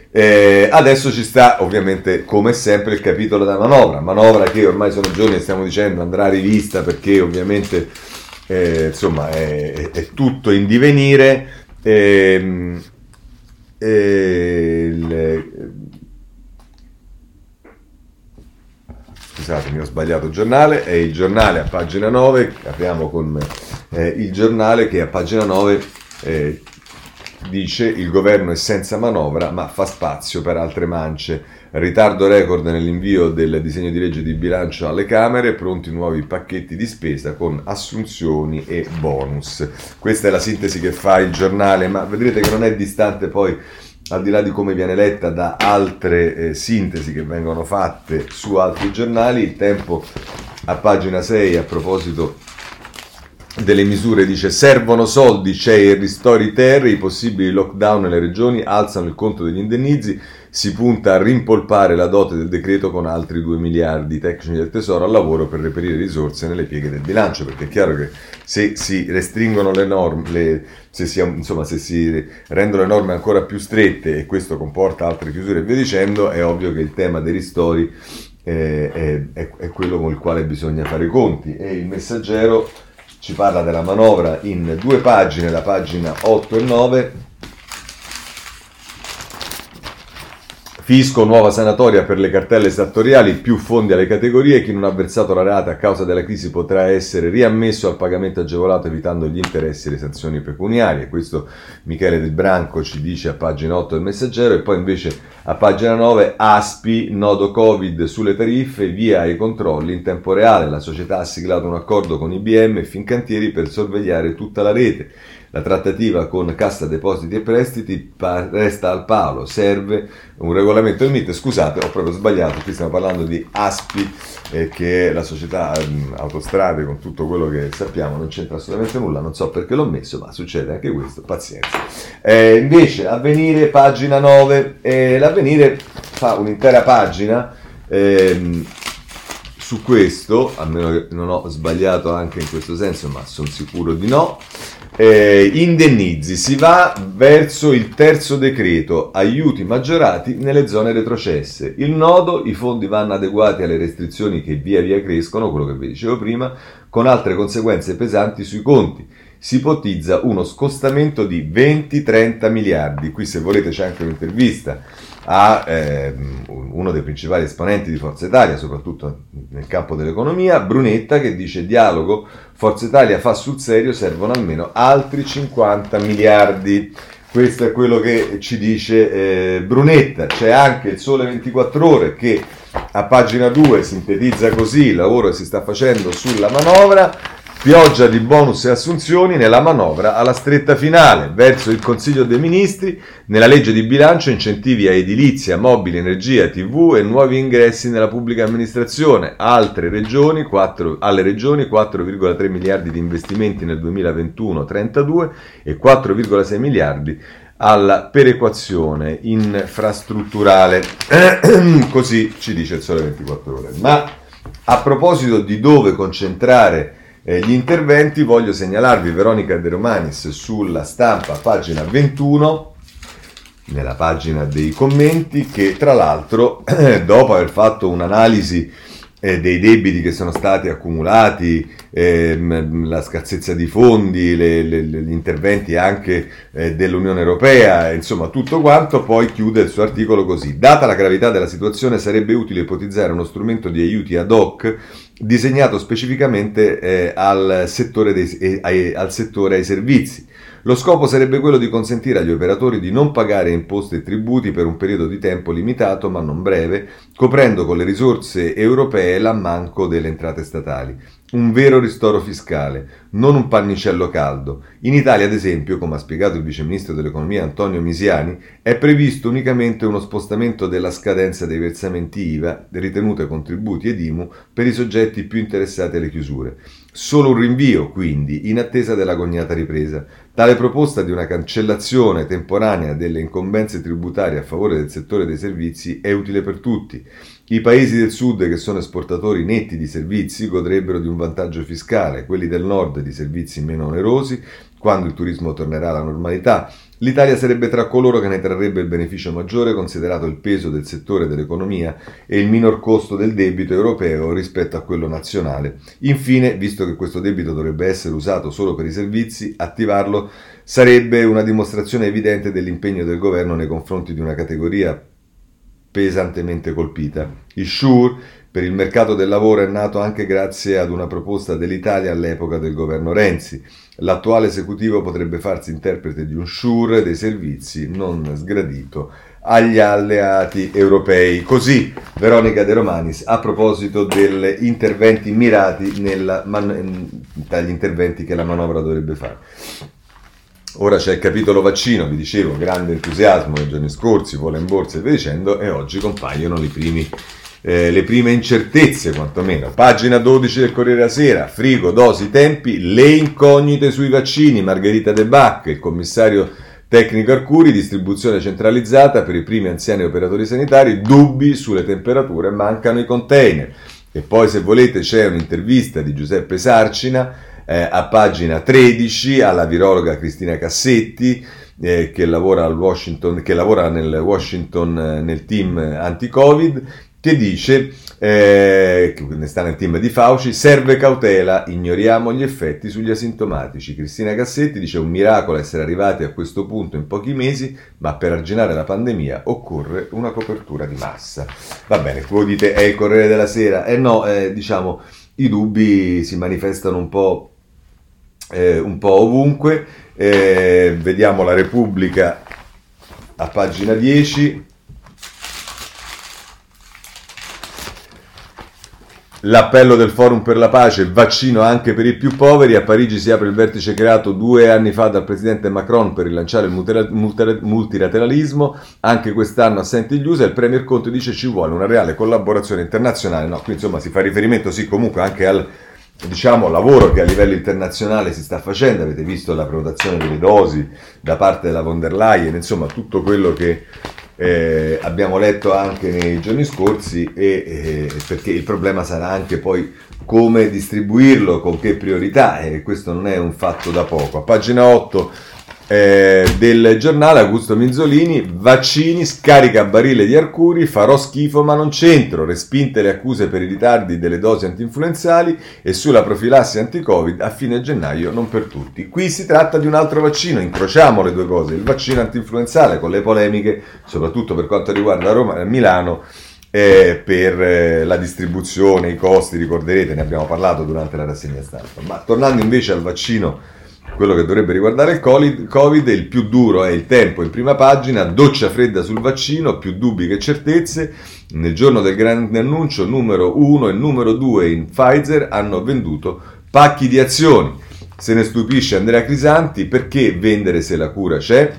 Eh, adesso ci sta ovviamente come sempre il capitolo da manovra, manovra che ormai sono giorni che stiamo dicendo andrà rivista, perché ovviamente eh, insomma è, è tutto in divenire. Eh, eh, le... Scusate, mi ho sbagliato il giornale, è il giornale a pagina nove, apriamo con eh, il giornale che a pagina nove... Eh, dice: il governo è senza manovra ma fa spazio per altre mance, ritardo record nell'invio del disegno di legge di bilancio alle Camere, pronti nuovi pacchetti di spesa con assunzioni e bonus. Questa è la sintesi che fa il giornale, ma vedrete che non è distante poi, al di là di come viene letta, da altre eh, sintesi che vengono fatte su altri giornali. Il Tempo a pagina sei, a proposito delle misure, dice: servono soldi, c'è il ristori terra, i possibili lockdown nelle regioni alzano il conto degli indennizi, si punta a rimpolpare la dote del decreto con altri due miliardi, tecnici del tesoro al lavoro per reperire risorse nelle pieghe del bilancio, perché è chiaro che se si restringono le norme, le, se, si, insomma, se si rendono le norme ancora più strette e questo comporta altre chiusure e via dicendo, è ovvio che il tema dei ristori eh, è, è, è quello con il quale bisogna fare i conti. E il Messaggero ci parla della manovra in due pagine, la pagina otto e nove, Fisco, nuova sanatoria per le cartelle esattoriali, più fondi alle categorie, chi non ha versato la rata a causa della crisi potrà essere riammesso al pagamento agevolato evitando gli interessi e le sanzioni pecuniarie. Questo Michele Del Branco ci dice a pagina otto del Messaggero. E poi invece a pagina nove, Aspi, nodo Covid sulle tariffe, via ai controlli in tempo reale, la società ha siglato un accordo con I B M e Fincantieri per sorvegliare tutta la rete. La trattativa con Cassa Depositi e Prestiti pa- resta al palo, serve un regolamento del M I T. Scusate, ho proprio sbagliato, qui stiamo parlando di Aspi, eh, che è la società mh, Autostrade, con tutto quello che sappiamo, non c'entra assolutamente nulla, non so perché l'ho messo, ma succede anche questo, pazienza. Eh, invece Avvenire, pagina nove, eh, l'Avvenire fa un'intera pagina eh, su questo, a meno che non ho sbagliato anche in questo senso, ma sono sicuro di no. Eh, indennizzi, si va verso il terzo decreto, aiuti maggiorati nelle zone retrocesse, il nodo, i fondi vanno adeguati alle restrizioni che via via crescono, quello che vi dicevo prima, con altre conseguenze pesanti sui conti, si ipotizza uno scostamento di venti trenta miliardi, qui se volete c'è anche un'intervista a eh, uno dei principali esponenti di Forza Italia, soprattutto nel campo dell'economia, Brunetta, che dice dialogo, Forza Italia fa sul serio, servono almeno altri cinquanta miliardi. Questo è quello che ci dice eh, Brunetta. C'è anche il Sole ventiquattro Ore che a pagina due sintetizza così il lavoro che si sta facendo sulla manovra. Pioggia di bonus e assunzioni nella manovra alla stretta finale, verso il Consiglio dei Ministri, nella legge di bilancio incentivi a edilizia, mobili, energia, tv e nuovi ingressi nella pubblica amministrazione, altre regioni, quattro, alle regioni quattro virgola tre miliardi di investimenti nel duemilaventuno trentadue e quattro virgola sei miliardi alla perequazione infrastrutturale, così ci dice il Sole ventiquattro Ore. Ma a proposito di dove concentrare gli interventi, voglio segnalarvi Veronica De Romanis sulla Stampa, pagina ventuno, nella pagina dei commenti, che tra l'altro, dopo aver fatto un'analisi eh, dei debiti che sono stati accumulati, ehm, la scarsezza di fondi, le, le, gli interventi anche eh, dell'Unione Europea, insomma tutto quanto, poi chiude il suo articolo così: data la gravità della situazione sarebbe utile ipotizzare uno strumento di aiuti ad hoc disegnato specificamente eh, al settore dei, eh, ai, al settore ai servizi. Lo scopo sarebbe quello di consentire agli operatori di non pagare imposte e tributi per un periodo di tempo limitato ma non breve, coprendo con le risorse europee l'ammanco delle entrate statali. Un vero ristoro fiscale, non un pannicello caldo. In Italia, ad esempio, come ha spiegato il viceministro dell'economia Antonio Misiani, è previsto unicamente uno spostamento della scadenza dei versamenti I V A, ritenute contributi ed I M U, per i soggetti più interessati alle chiusure. Solo un rinvio, quindi, in attesa della cognata ripresa. Tale proposta di una cancellazione temporanea delle incombenze tributarie a favore del settore dei servizi è utile per tutti. I paesi del sud, che sono esportatori netti di servizi, godrebbero di un vantaggio fiscale, quelli del nord di servizi meno onerosi, quando il turismo tornerà alla normalità. L'Italia sarebbe tra coloro che ne trarrebbe il beneficio maggiore, considerato il peso del settore dell'economia e il minor costo del debito europeo rispetto a quello nazionale. Infine, visto che questo debito dovrebbe essere usato solo per i servizi, attivarlo sarebbe una dimostrazione evidente dell'impegno del governo nei confronti di una categoria pesantemente colpita. Il SURE per il mercato del lavoro è nato anche grazie ad una proposta dell'Italia all'epoca del governo Renzi. L'attuale esecutivo potrebbe farsi interprete di un SURE dei servizi non sgradito agli alleati europei. Così Veronica De Romanis a proposito degli interventi mirati nella man- dagli interventi che la manovra dovrebbe fare. Ora c'è il capitolo vaccino, vi dicevo, grande entusiasmo nei giorni scorsi, vola in borsa e via dicendo, e oggi compaiono i primi, eh, le prime incertezze, quantomeno. Pagina dodici del Corriere della Sera, frigo, dosi, tempi, le incognite sui vaccini, Margherita De Bacche, il commissario tecnico Arcuri, distribuzione centralizzata per i primi anziani operatori sanitari, dubbi sulle temperature, mancano i container. E poi, se volete, c'è un'intervista di Giuseppe Sarcina, Eh, a pagina tredici, alla virologa Cristina Cassetti, eh, che lavora al Washington, che lavora nel Washington eh, nel team anti-Covid, che dice, eh, che ne sta nel team di Fauci, serve cautela, ignoriamo gli effetti sugli asintomatici. Cristina Cassetti dice, un miracolo essere arrivati a questo punto in pochi mesi, ma per arginare la pandemia occorre una copertura di massa. Va bene, voi dite, è il Corriere della Sera? Eh no, eh, diciamo, i dubbi si manifestano un po', eh, un po' ovunque. Eh, vediamo la Repubblica a pagina dieci. L'appello del Forum per la Pace, vaccino anche per i più poveri. A Parigi si apre il vertice creato due anni fa dal presidente Macron per rilanciare il multilateralismo, anche quest'anno assenti gli U S A, e il premier Conte dice ci vuole una reale collaborazione internazionale. No, qui insomma si fa riferimento sì comunque anche al, diciamo, lavoro che a livello internazionale si sta facendo, avete visto la prenotazione delle dosi da parte della von der Leyen, insomma tutto quello che Eh, abbiamo letto anche nei giorni scorsi, e eh, perché il problema sarà anche poi come distribuirlo, con che priorità, e eh, questo non è un fatto da poco. A pagina otto eh, del giornale, Augusto Minzolini, vaccini, scarica barile di Arcuri, farò schifo ma non c'entro, respinte le accuse per i ritardi delle dosi antinfluenzali e sulla profilassi anti-covid a fine gennaio non per tutti. Qui si tratta di un altro vaccino, incrociamo le due cose, il vaccino antinfluenzale con le polemiche soprattutto per quanto riguarda Roma, Milano, eh, per eh, la distribuzione, i costi, ricorderete, ne abbiamo parlato durante la rassegna stampa. Ma tornando invece al vaccino, quello che dovrebbe riguardare il Covid, il più duro è il tempo in prima pagina, doccia fredda sul vaccino, più dubbi che certezze. Nel giorno del grande annuncio, numero uno e numero due in Pfizer hanno venduto pacchi di azioni. Se ne stupisce Andrea Crisanti, perché vendere se la cura c'è?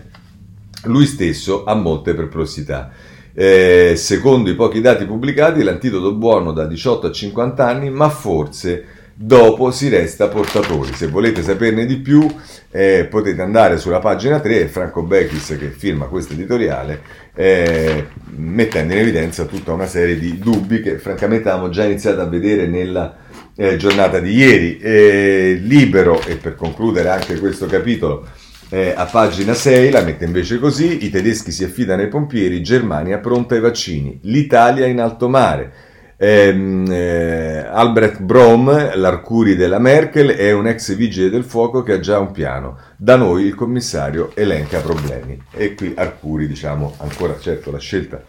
Lui stesso ha molte perplessità. Eh, secondo i pochi dati pubblicati, l'antidoto buono da diciotto a cinquanta anni, ma forse dopo si resta portatori. Se volete saperne di più eh, potete andare sulla pagina tre, Franco Bechis che firma questo editoriale, eh, mettendo in evidenza tutta una serie di dubbi che francamente avevamo già iniziato a vedere nella eh, giornata di ieri. Eh, libero, e per concludere anche questo capitolo, eh, a pagina sei la mette invece così: i tedeschi si affidano ai pompieri, Germania pronta ai vaccini, l'Italia in alto mare. Eh, eh, Albrecht Brom, l'Arcuri della Merkel, è un ex vigile del fuoco che ha già un piano, da noi il commissario elenca problemi. E qui Arcuri, diciamo, ancora certo la scelta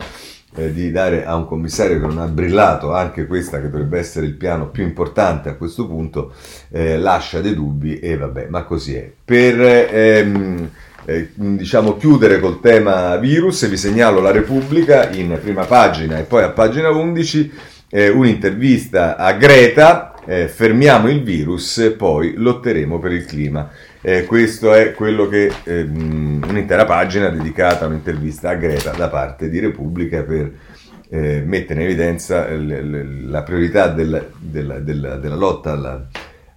eh, di dare a un commissario che non ha brillato anche questa che dovrebbe essere il piano più importante a questo punto eh, lascia dei dubbi, e vabbè, ma così è. Per ehm, Eh, diciamo chiudere col tema virus, vi segnalo la Repubblica in prima pagina e poi a pagina undici eh, un'intervista a Greta, eh, fermiamo il virus, poi lotteremo per il clima. Eh, questo è quello che eh, un'intera pagina dedicata a un'intervista a Greta da parte di Repubblica per eh, mettere in evidenza l- l- la priorità del, del, del, della lotta alla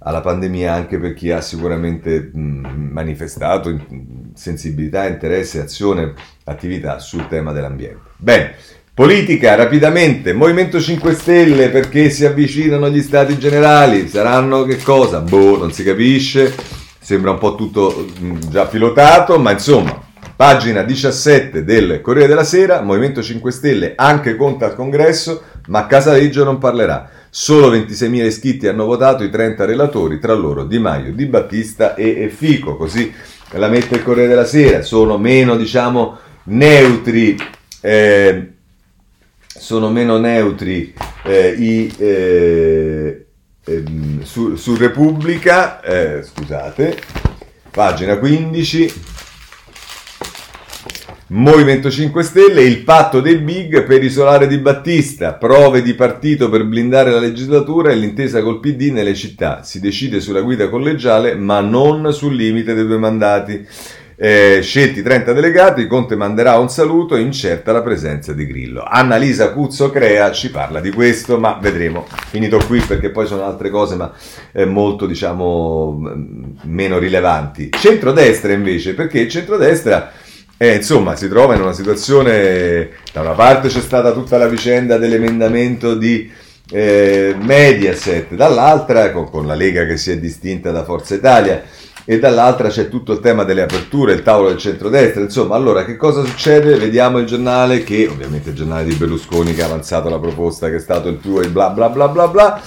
alla pandemia, anche per chi ha sicuramente mh, manifestato in, sensibilità, interesse, azione, attività sul tema dell'ambiente. Bene, politica rapidamente, Movimento cinque Stelle, perché si avvicinano gli stati generali, saranno che cosa? Boh, non si capisce, sembra un po' tutto mh, già pilotato, ma insomma, pagina diciassette del Corriere della Sera, Movimento cinque Stelle anche Conte al Congresso, ma Casaleggio non parlerà. Solo ventiseimila iscritti hanno votato, i trenta relatori, tra loro Di Maio, Di Battista e Fico. Così la mette il Corriere della Sera, sono meno, diciamo, neutri, eh, sono meno neutri eh, i, eh, eh, su, su Repubblica, eh, scusate, pagina quindici. Movimento cinque Stelle, il patto dei big per isolare Di Battista, prove di partito per blindare la legislatura e l'intesa col P D nelle città, si decide sulla guida collegiale ma non sul limite dei due mandati, eh, scelti trenta delegati, Conte manderà un saluto, incerta la presenza di Grillo. Annalisa Cuzzo Crea ci parla di questo, ma vedremo, finito qui perché poi sono altre cose ma eh, molto, diciamo, m- meno rilevanti. Centrodestra invece, perché il centrodestra Eh, insomma, si trova in una situazione, da una parte c'è stata tutta la vicenda dell'emendamento di eh, Mediaset, dall'altra con, con la Lega che si è distinta da Forza Italia, e dall'altra c'è tutto il tema delle aperture, il tavolo del centrodestra, insomma. Allora, che cosa succede? Vediamo il giornale, che ovviamente è il giornale di Berlusconi, che ha avanzato la proposta, che è stato il più e il bla bla bla bla bla.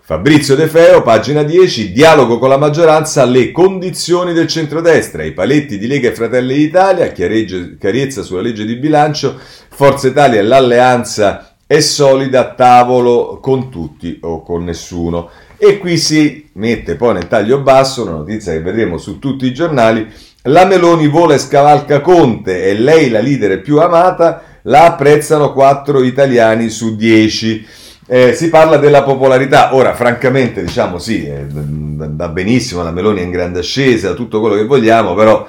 Fabrizio De Feo, pagina dieci, dialogo con la maggioranza, le condizioni del centrodestra, i paletti di Lega e Fratelli d'Italia, chiarezza sulla legge di bilancio, Forza Italia, l'alleanza è solida, tavolo con tutti o con nessuno. E qui si mette poi nel taglio basso, una notizia che vedremo su tutti i giornali, la Meloni vola e scavalca Conte, è lei la leader più amata, la apprezzano quattro italiani su dieci. Eh, si parla della popolarità. Ora, francamente, diciamo sì, eh, va benissimo, la Meloni è in grande ascesa, tutto quello che vogliamo, però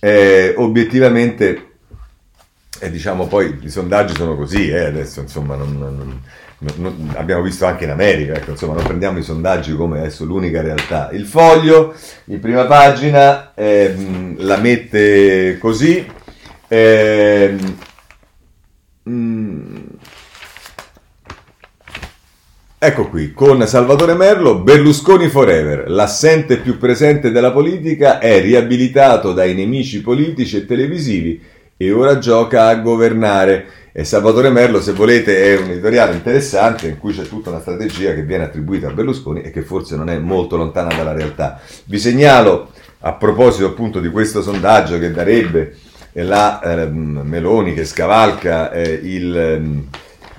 eh, obiettivamente, eh, diciamo, poi i sondaggi sono così, eh, adesso insomma non, non, non, abbiamo visto anche in America, ecco, insomma non prendiamo i sondaggi come adesso l'unica realtà. Il Foglio, in prima pagina, eh, la mette così, eh, mh, ecco qui, con Salvatore Merlo, Berlusconi forever, l'assente più presente della politica, è riabilitato dai nemici politici e televisivi e ora gioca a governare. E Salvatore Merlo, se volete, è un editoriale interessante in cui c'è tutta una strategia che viene attribuita a Berlusconi e che forse non è molto lontana dalla realtà. Vi segnalo, a proposito appunto di questo sondaggio che darebbe la eh, Meloni che scavalca eh, il...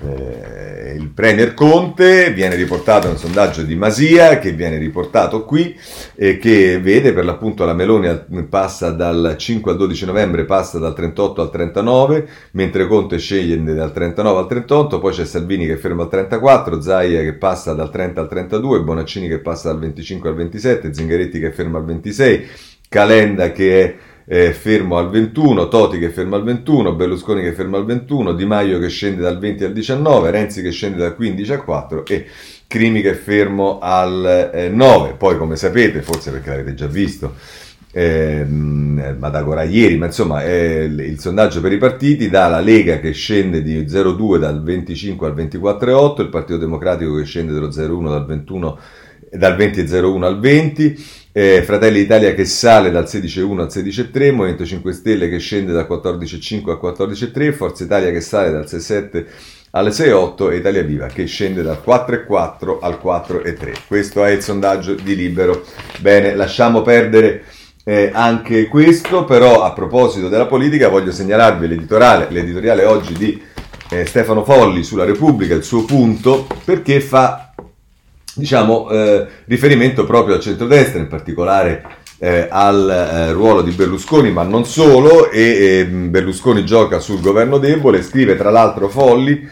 Eh, il Premier Conte, viene riportato un sondaggio di Masia che viene riportato qui e eh, che vede per l'appunto la Meloni passa dal cinque al dodici novembre, passa dal trentotto al trentanove, mentre Conte scende dal trentanove al trentotto, poi c'è Salvini che ferma al trentaquattro, Zaia che passa dal trenta al trentadue, Bonaccini che passa dal venticinque al ventisette, Zingaretti che ferma al ventisei, Calenda che è Eh, fermo al ventuno, Toti che ferma al ventuno, Berlusconi che ferma al ventuno, Di Maio che scende dal venti al diciannove, Renzi che scende dal quindici al quattro e Crimi che è fermo al eh, nove. Poi, come sapete, forse perché l'avete già visto, eh, Madagora ieri, ma insomma eh, il sondaggio per i partiti dà la Lega che scende di zero virgola due dal venticinque al ventiquattro virgola otto, il Partito Democratico che scende dallo zero virgola uno dal ventuno dal venti virgola zero uno al venti, eh, Fratelli d'Italia che sale dal sedici virgola uno al sedici virgola tre, Movimento cinque Stelle che scende dal quattordici virgola cinque al quattordici virgola tre, Forza Italia che sale dal sei virgola sette al sei virgola otto e Italia Viva che scende dal quattro virgola quattro al quattro virgola tre. Questo è il sondaggio di Libero. Bene, lasciamo perdere eh, anche questo, però a proposito della politica voglio segnalarvi l'editoriale, l'editoriale oggi di eh, Stefano Folli sulla Repubblica, il suo punto, perché fa diciamo eh, riferimento proprio al centrodestra, in particolare eh, al eh, ruolo di Berlusconi, ma non solo, e eh, Berlusconi gioca sul governo debole, scrive tra l'altro Folli,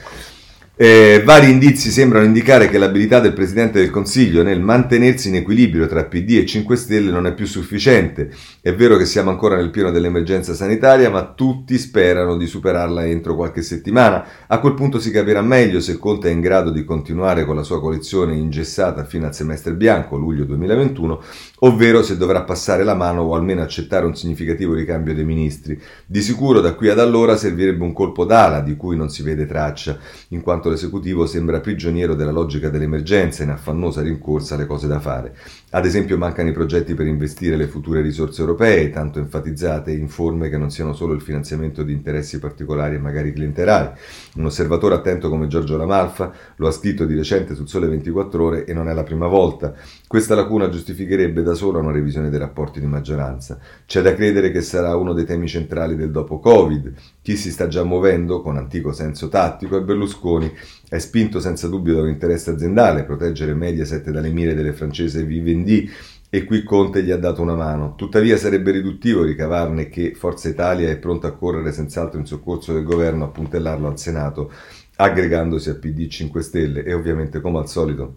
eh, vari indizi sembrano indicare che l'abilità del Presidente del Consiglio nel mantenersi in equilibrio tra P D e cinque Stelle non è più sufficiente, è vero che siamo ancora nel pieno dell'emergenza sanitaria, ma tutti sperano di superarla entro qualche settimana, a quel punto si capirà meglio se Conte è in grado di continuare con la sua coalizione ingessata fino al semestre bianco, luglio duemilaventuno, ovvero se dovrà passare la mano o almeno accettare un significativo ricambio dei ministri, di sicuro da qui ad allora servirebbe un colpo d'ala di cui non si vede traccia, in quanto l'esecutivo sembra prigioniero della logica dell'emergenza in affannosa rincorsa alle cose da fare. Ad esempio mancano i progetti per investire le future risorse europee, tanto enfatizzate in forme che non siano solo il finanziamento di interessi particolari e magari clientelari. Un osservatore attento come Giorgio Lamalfa lo ha scritto di recente sul Sole ventiquattro Ore e non è la prima volta. Questa lacuna giustificherebbe da sola una revisione dei rapporti di maggioranza. C'è da credere che sarà uno dei temi centrali del dopo Covid. Chi si sta già muovendo con antico senso tattico è Berlusconi. È spinto senza dubbio da un interesse aziendale, proteggere Mediaset dalle mire delle francese Vivendi, e qui Conte gli ha dato una mano. Tuttavia sarebbe riduttivo ricavarne che Forza Italia è pronta a correre senz'altro in soccorso del governo, a puntellarlo al Senato, aggregandosi a P D cinque Stelle, e ovviamente come al solito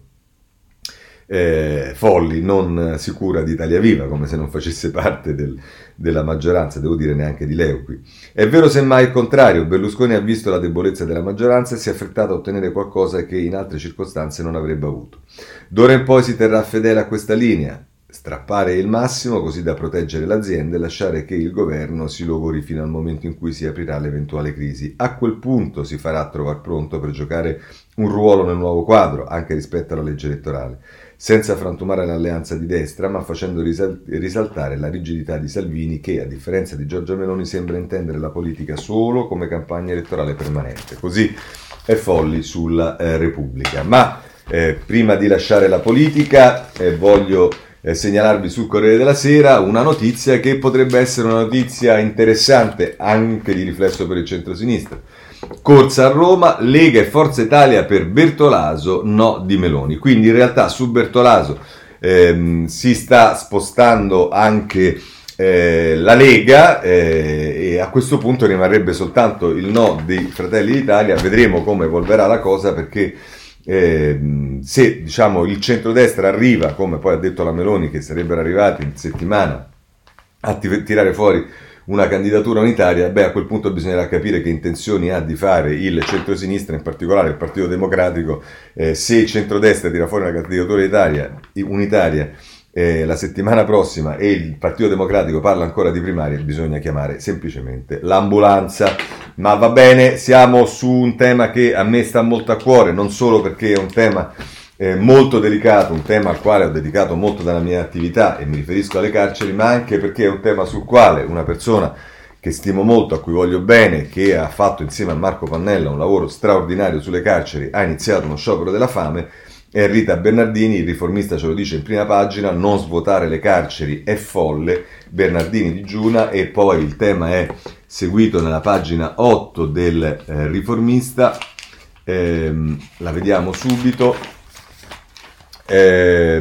Eh, Folli non si cura di Italia Viva, come se non facesse parte del, della maggioranza, devo dire neanche di Leo qui. È vero semmai il contrario, Berlusconi ha visto la debolezza della maggioranza e si è affrettato a ottenere qualcosa che in altre circostanze non avrebbe avuto. D'ora in poi si terrà fedele a questa linea, strappare il massimo così da proteggere l'azienda e lasciare che il governo si logori fino al momento in cui si aprirà l'eventuale crisi. A quel punto si farà trovar pronto per giocare un ruolo nel nuovo quadro, anche rispetto alla legge elettorale. senza frantumare l'alleanza di destra, ma facendo risal- risaltare la rigidità di Salvini che, a differenza di Giorgia Meloni, sembra intendere la politica solo come campagna elettorale permanente. Così è Folli sulla eh, Repubblica. Ma eh, prima di lasciare la politica eh, voglio eh, segnalarvi sul Corriere della Sera una notizia che potrebbe essere una notizia interessante anche di riflesso per il centrosinistra. Corsa a Roma, Lega e Forza Italia per Bertolaso, no di Meloni. Quindi in realtà su Bertolaso ehm, si sta spostando anche eh, la Lega eh, e a questo punto rimarrebbe soltanto il no dei Fratelli d'Italia. Vedremo come evolverà la cosa, perché ehm, se diciamo il centrodestra arriva, come poi ha detto la Meloni, che sarebbero arrivati in settimana a t- tirare fuori una candidatura unitaria, beh a quel punto bisognerà capire che intenzioni ha di fare il centrosinistra, in particolare il Partito Democratico. Eh, se il centrodestra tira fuori una candidatura unitaria, unitaria eh, la settimana prossima e il Partito Democratico parla ancora di primarie, bisogna chiamare semplicemente l'ambulanza. Ma va bene, siamo su un tema che a me sta molto a cuore, non solo perché è un tema Eh, molto delicato, un tema al quale ho dedicato molto della mia attività, e mi riferisco alle carceri, ma anche perché è un tema sul quale una persona che stimo molto, a cui voglio bene, che ha fatto insieme a Marco Pannella un lavoro straordinario sulle carceri, ha iniziato uno sciopero della fame, è Rita Bernardini. Il Riformista ce lo dice in prima pagina: non svuotare le carceri è folle, Bernardini digiuna. E poi il tema è seguito nella pagina otto del eh, Riformista, eh, la vediamo subito. Eh,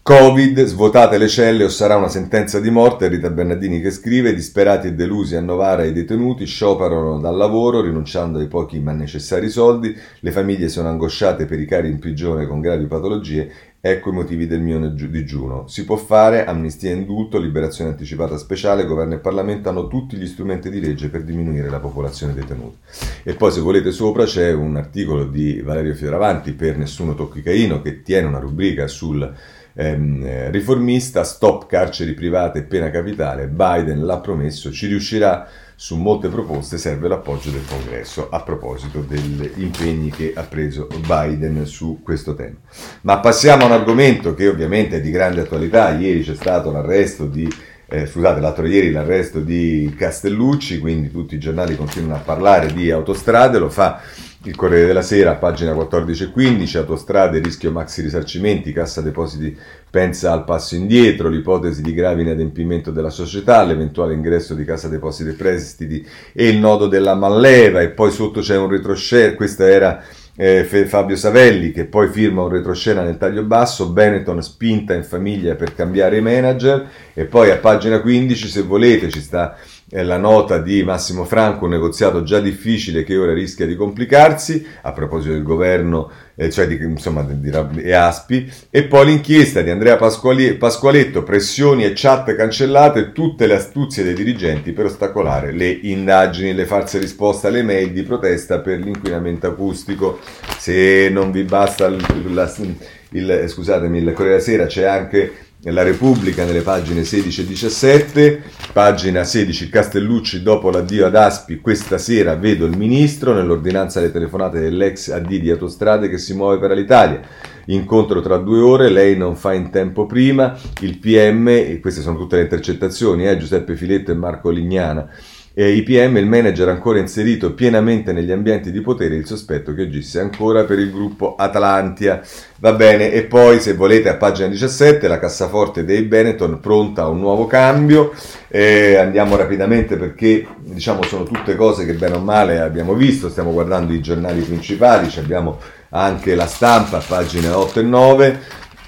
Covid, svuotate le celle o sarà una sentenza di morte. Rita Bernardini che scrive: disperati e delusi a Novara i detenuti, scioperano dal lavoro rinunciando ai pochi ma necessari soldi, le famiglie sono angosciate per i cari in prigione con gravi patologie, ecco i motivi del mio digiuno. Si può fare amnistia e indulto, liberazione anticipata speciale, governo e Parlamento hanno tutti gli strumenti di legge per diminuire la popolazione detenuta. E poi, se volete, sopra c'è un articolo di Valerio Fioravanti per Nessuno Tocchi Caino, che tiene una rubrica sul Riformista: stop carceri private e pena capitale, Biden l'ha promesso, ci riuscirà, su molte proposte serve l'appoggio del Congresso, a proposito degli impegni che ha preso Biden su questo tema. Ma passiamo a un argomento che ovviamente è di grande attualità. Ieri c'è stato l'arresto di eh, scusate, l'altro ieri l'arresto di Castellucci, quindi tutti i giornali continuano a parlare di autostrade, lo fa il Corriere della Sera, pagina quattordici e quindici, autostrade, rischio maxi risarcimenti, Cassa Depositi pensa al passo indietro, l'ipotesi di grave inadempimento della società, l'eventuale ingresso di Cassa Depositi e Prestiti e il nodo della manleva. E poi sotto c'è un retroscena, questa era eh, Fabio Savelli che poi firma un retroscena nel taglio basso, Benetton spinta in famiglia per cambiare i manager. E poi a pagina quindici, se volete, ci sta la nota di Massimo Franco, un negoziato già difficile che ora rischia di complicarsi, a proposito del governo, eh, cioè di, insomma di, di, di Aspi. E poi l'inchiesta di Andrea Pasquali, Pasqualetto, pressioni e chat cancellate, tutte le astuzie dei dirigenti per ostacolare le indagini, le false risposte alle mail di protesta per l'inquinamento acustico. Se non vi basta il, la, il, scusatemi, il Corriere della Sera, c'è anche La Repubblica nelle pagine sedici e diciassette, pagina sedici, Castellucci dopo l'addio ad Aspi, questa sera vedo il ministro, nell'ordinanza alle telefonate dell'ex A D di Autostrade che si muove per l'Italia, incontro tra due ore, lei non fa in tempo prima, il P M, e queste sono tutte le intercettazioni, eh, Giuseppe Filetto e Marco Lignana, e i P M, il manager ancora inserito pienamente negli ambienti di potere, il sospetto che agisse ancora per il gruppo Atlantia. Va bene, e poi se volete a pagina diciassette la cassaforte dei Benetton pronta a un nuovo cambio. Eh, andiamo rapidamente perché diciamo sono tutte cose che bene o male abbiamo visto, stiamo guardando i giornali principali, abbiamo anche La Stampa, pagina otto e nove.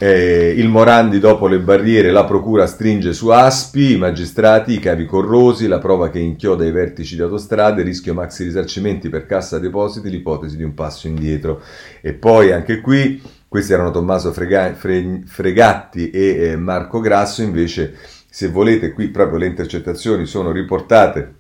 Eh, il Morandi dopo le barriere, la procura stringe su Aspi, i magistrati, i cavi corrosi, la prova che inchioda i vertici di Autostrade, rischio maxi risarcimenti per Cassa Depositi, l'ipotesi di un passo indietro. E poi anche qui, questi erano Tommaso Frega- Fre- Fregatti e eh, Marco Grasso, invece se volete qui proprio le intercettazioni sono riportate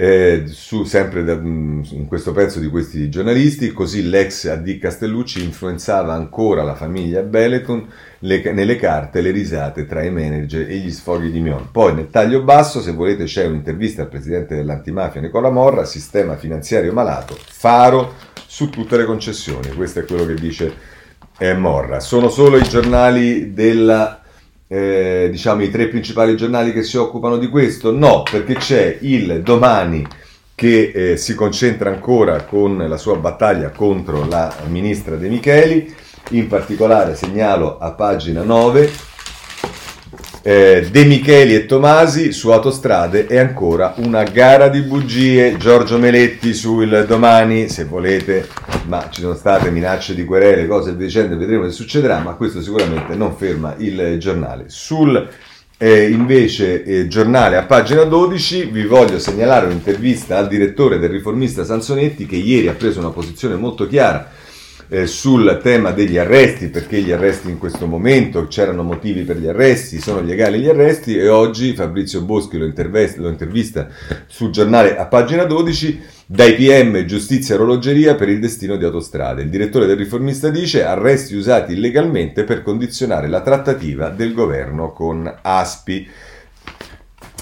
Eh, su sempre da, in questo pezzo di questi giornalisti. Così l'ex A D Castellucci influenzava ancora la famiglia Benetton, le, nelle carte le risate tra i manager e gli sfoghi di Mion. Poi nel taglio basso, se volete, c'è un'intervista al presidente dell'antimafia Nicola Morra, sistema finanziario malato, faro su tutte le concessioni. Questo è quello che dice e Morra. Sono solo i giornali della, eh, diciamo i tre principali giornali che si occupano di questo? No, perché c'è il Domani che eh, si concentra ancora con la sua battaglia contro la ministra De Micheli, in particolare segnalo a pagina nove eh, De Micheli e Tomasi su Autostrade è ancora una gara di bugie, Giorgio Meletti sul Domani, se volete, ma ci sono state minacce di querele, cose e vicende, vedremo se succederà, ma questo sicuramente non ferma il giornale. Sul Eh, invece eh, giornale a pagina dodici vi voglio segnalare un'intervista al direttore del Riformista Sansonetti, che ieri ha preso una posizione molto chiara eh, sul tema degli arresti, perché gli arresti in questo momento, c'erano motivi per gli arresti, sono legali gli arresti, e oggi Fabrizio Boschi lo, interve- lo intervista sul giornale a pagina dodici, dai P M giustizia e orologeria per il destino di Autostrade. Il direttore del Riformista dice arresti usati illegalmente per condizionare la trattativa del governo con Aspi.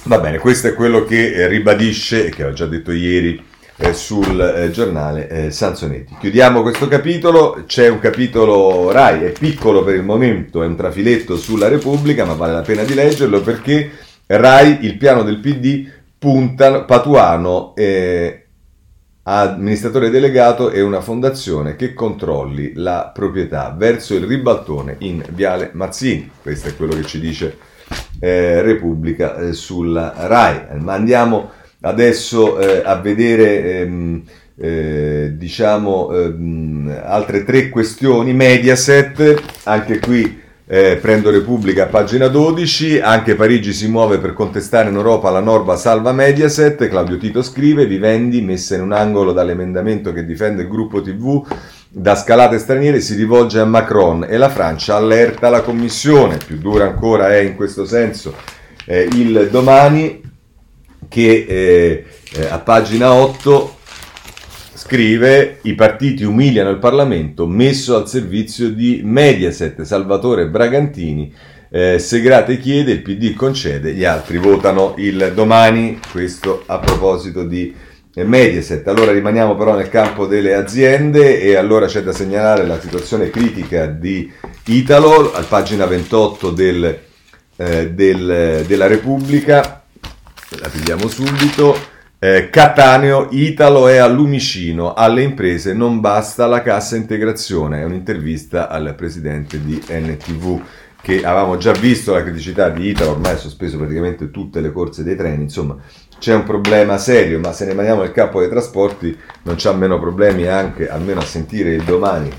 Va bene, questo è quello che ribadisce, e che ho già detto ieri eh, sul eh, giornale eh, Sansonetti. Chiudiamo questo capitolo, c'è un capitolo Rai, è piccolo per il momento, è un trafiletto sulla Repubblica, ma vale la pena di leggerlo perché Rai, il piano del P D, puntano, Patuano eh, amministratore delegato e una fondazione che controlli la proprietà, verso il ribaltone in Viale Mazzini. Questo è quello che ci dice eh, Repubblica eh, sulla Rai. Ma andiamo adesso eh, a vedere ehm, eh, diciamo ehm, altre tre questioni. Mediaset, anche qui eh, prendo Repubblica, pagina dodici, anche Parigi si muove per contestare in Europa la norma salva Mediaset, Claudio Tito scrive, Vivendi messa in un angolo dall'emendamento che difende il gruppo tivù da scalate straniere, si rivolge a Macron e la Francia allerta la Commissione. Più dura ancora è in questo senso eh, il Domani, che eh, eh, a pagina otto scrive i partiti umiliano il Parlamento, messo al servizio di Mediaset, Salvatore Bragantini, eh, Segrate chiede, il P D concede, gli altri votano. Il Domani, questo a proposito di eh, Mediaset. Allora rimaniamo però nel campo delle aziende, e allora c'è da segnalare la situazione critica di Italo, a pagina ventotto del, eh, del, della Repubblica, la pigliamo subito. Eh, Cattaneo, Italo è a lumicino, alle imprese non basta la cassa integrazione, è un'intervista al presidente di N T V, che avevamo già visto la criticità di Italo, ormai ha sospeso praticamente tutte le corse dei treni, insomma c'è un problema serio, ma se ne mandiamo nel campo dei trasporti non c'ha meno problemi, anche almeno a sentire il Domani.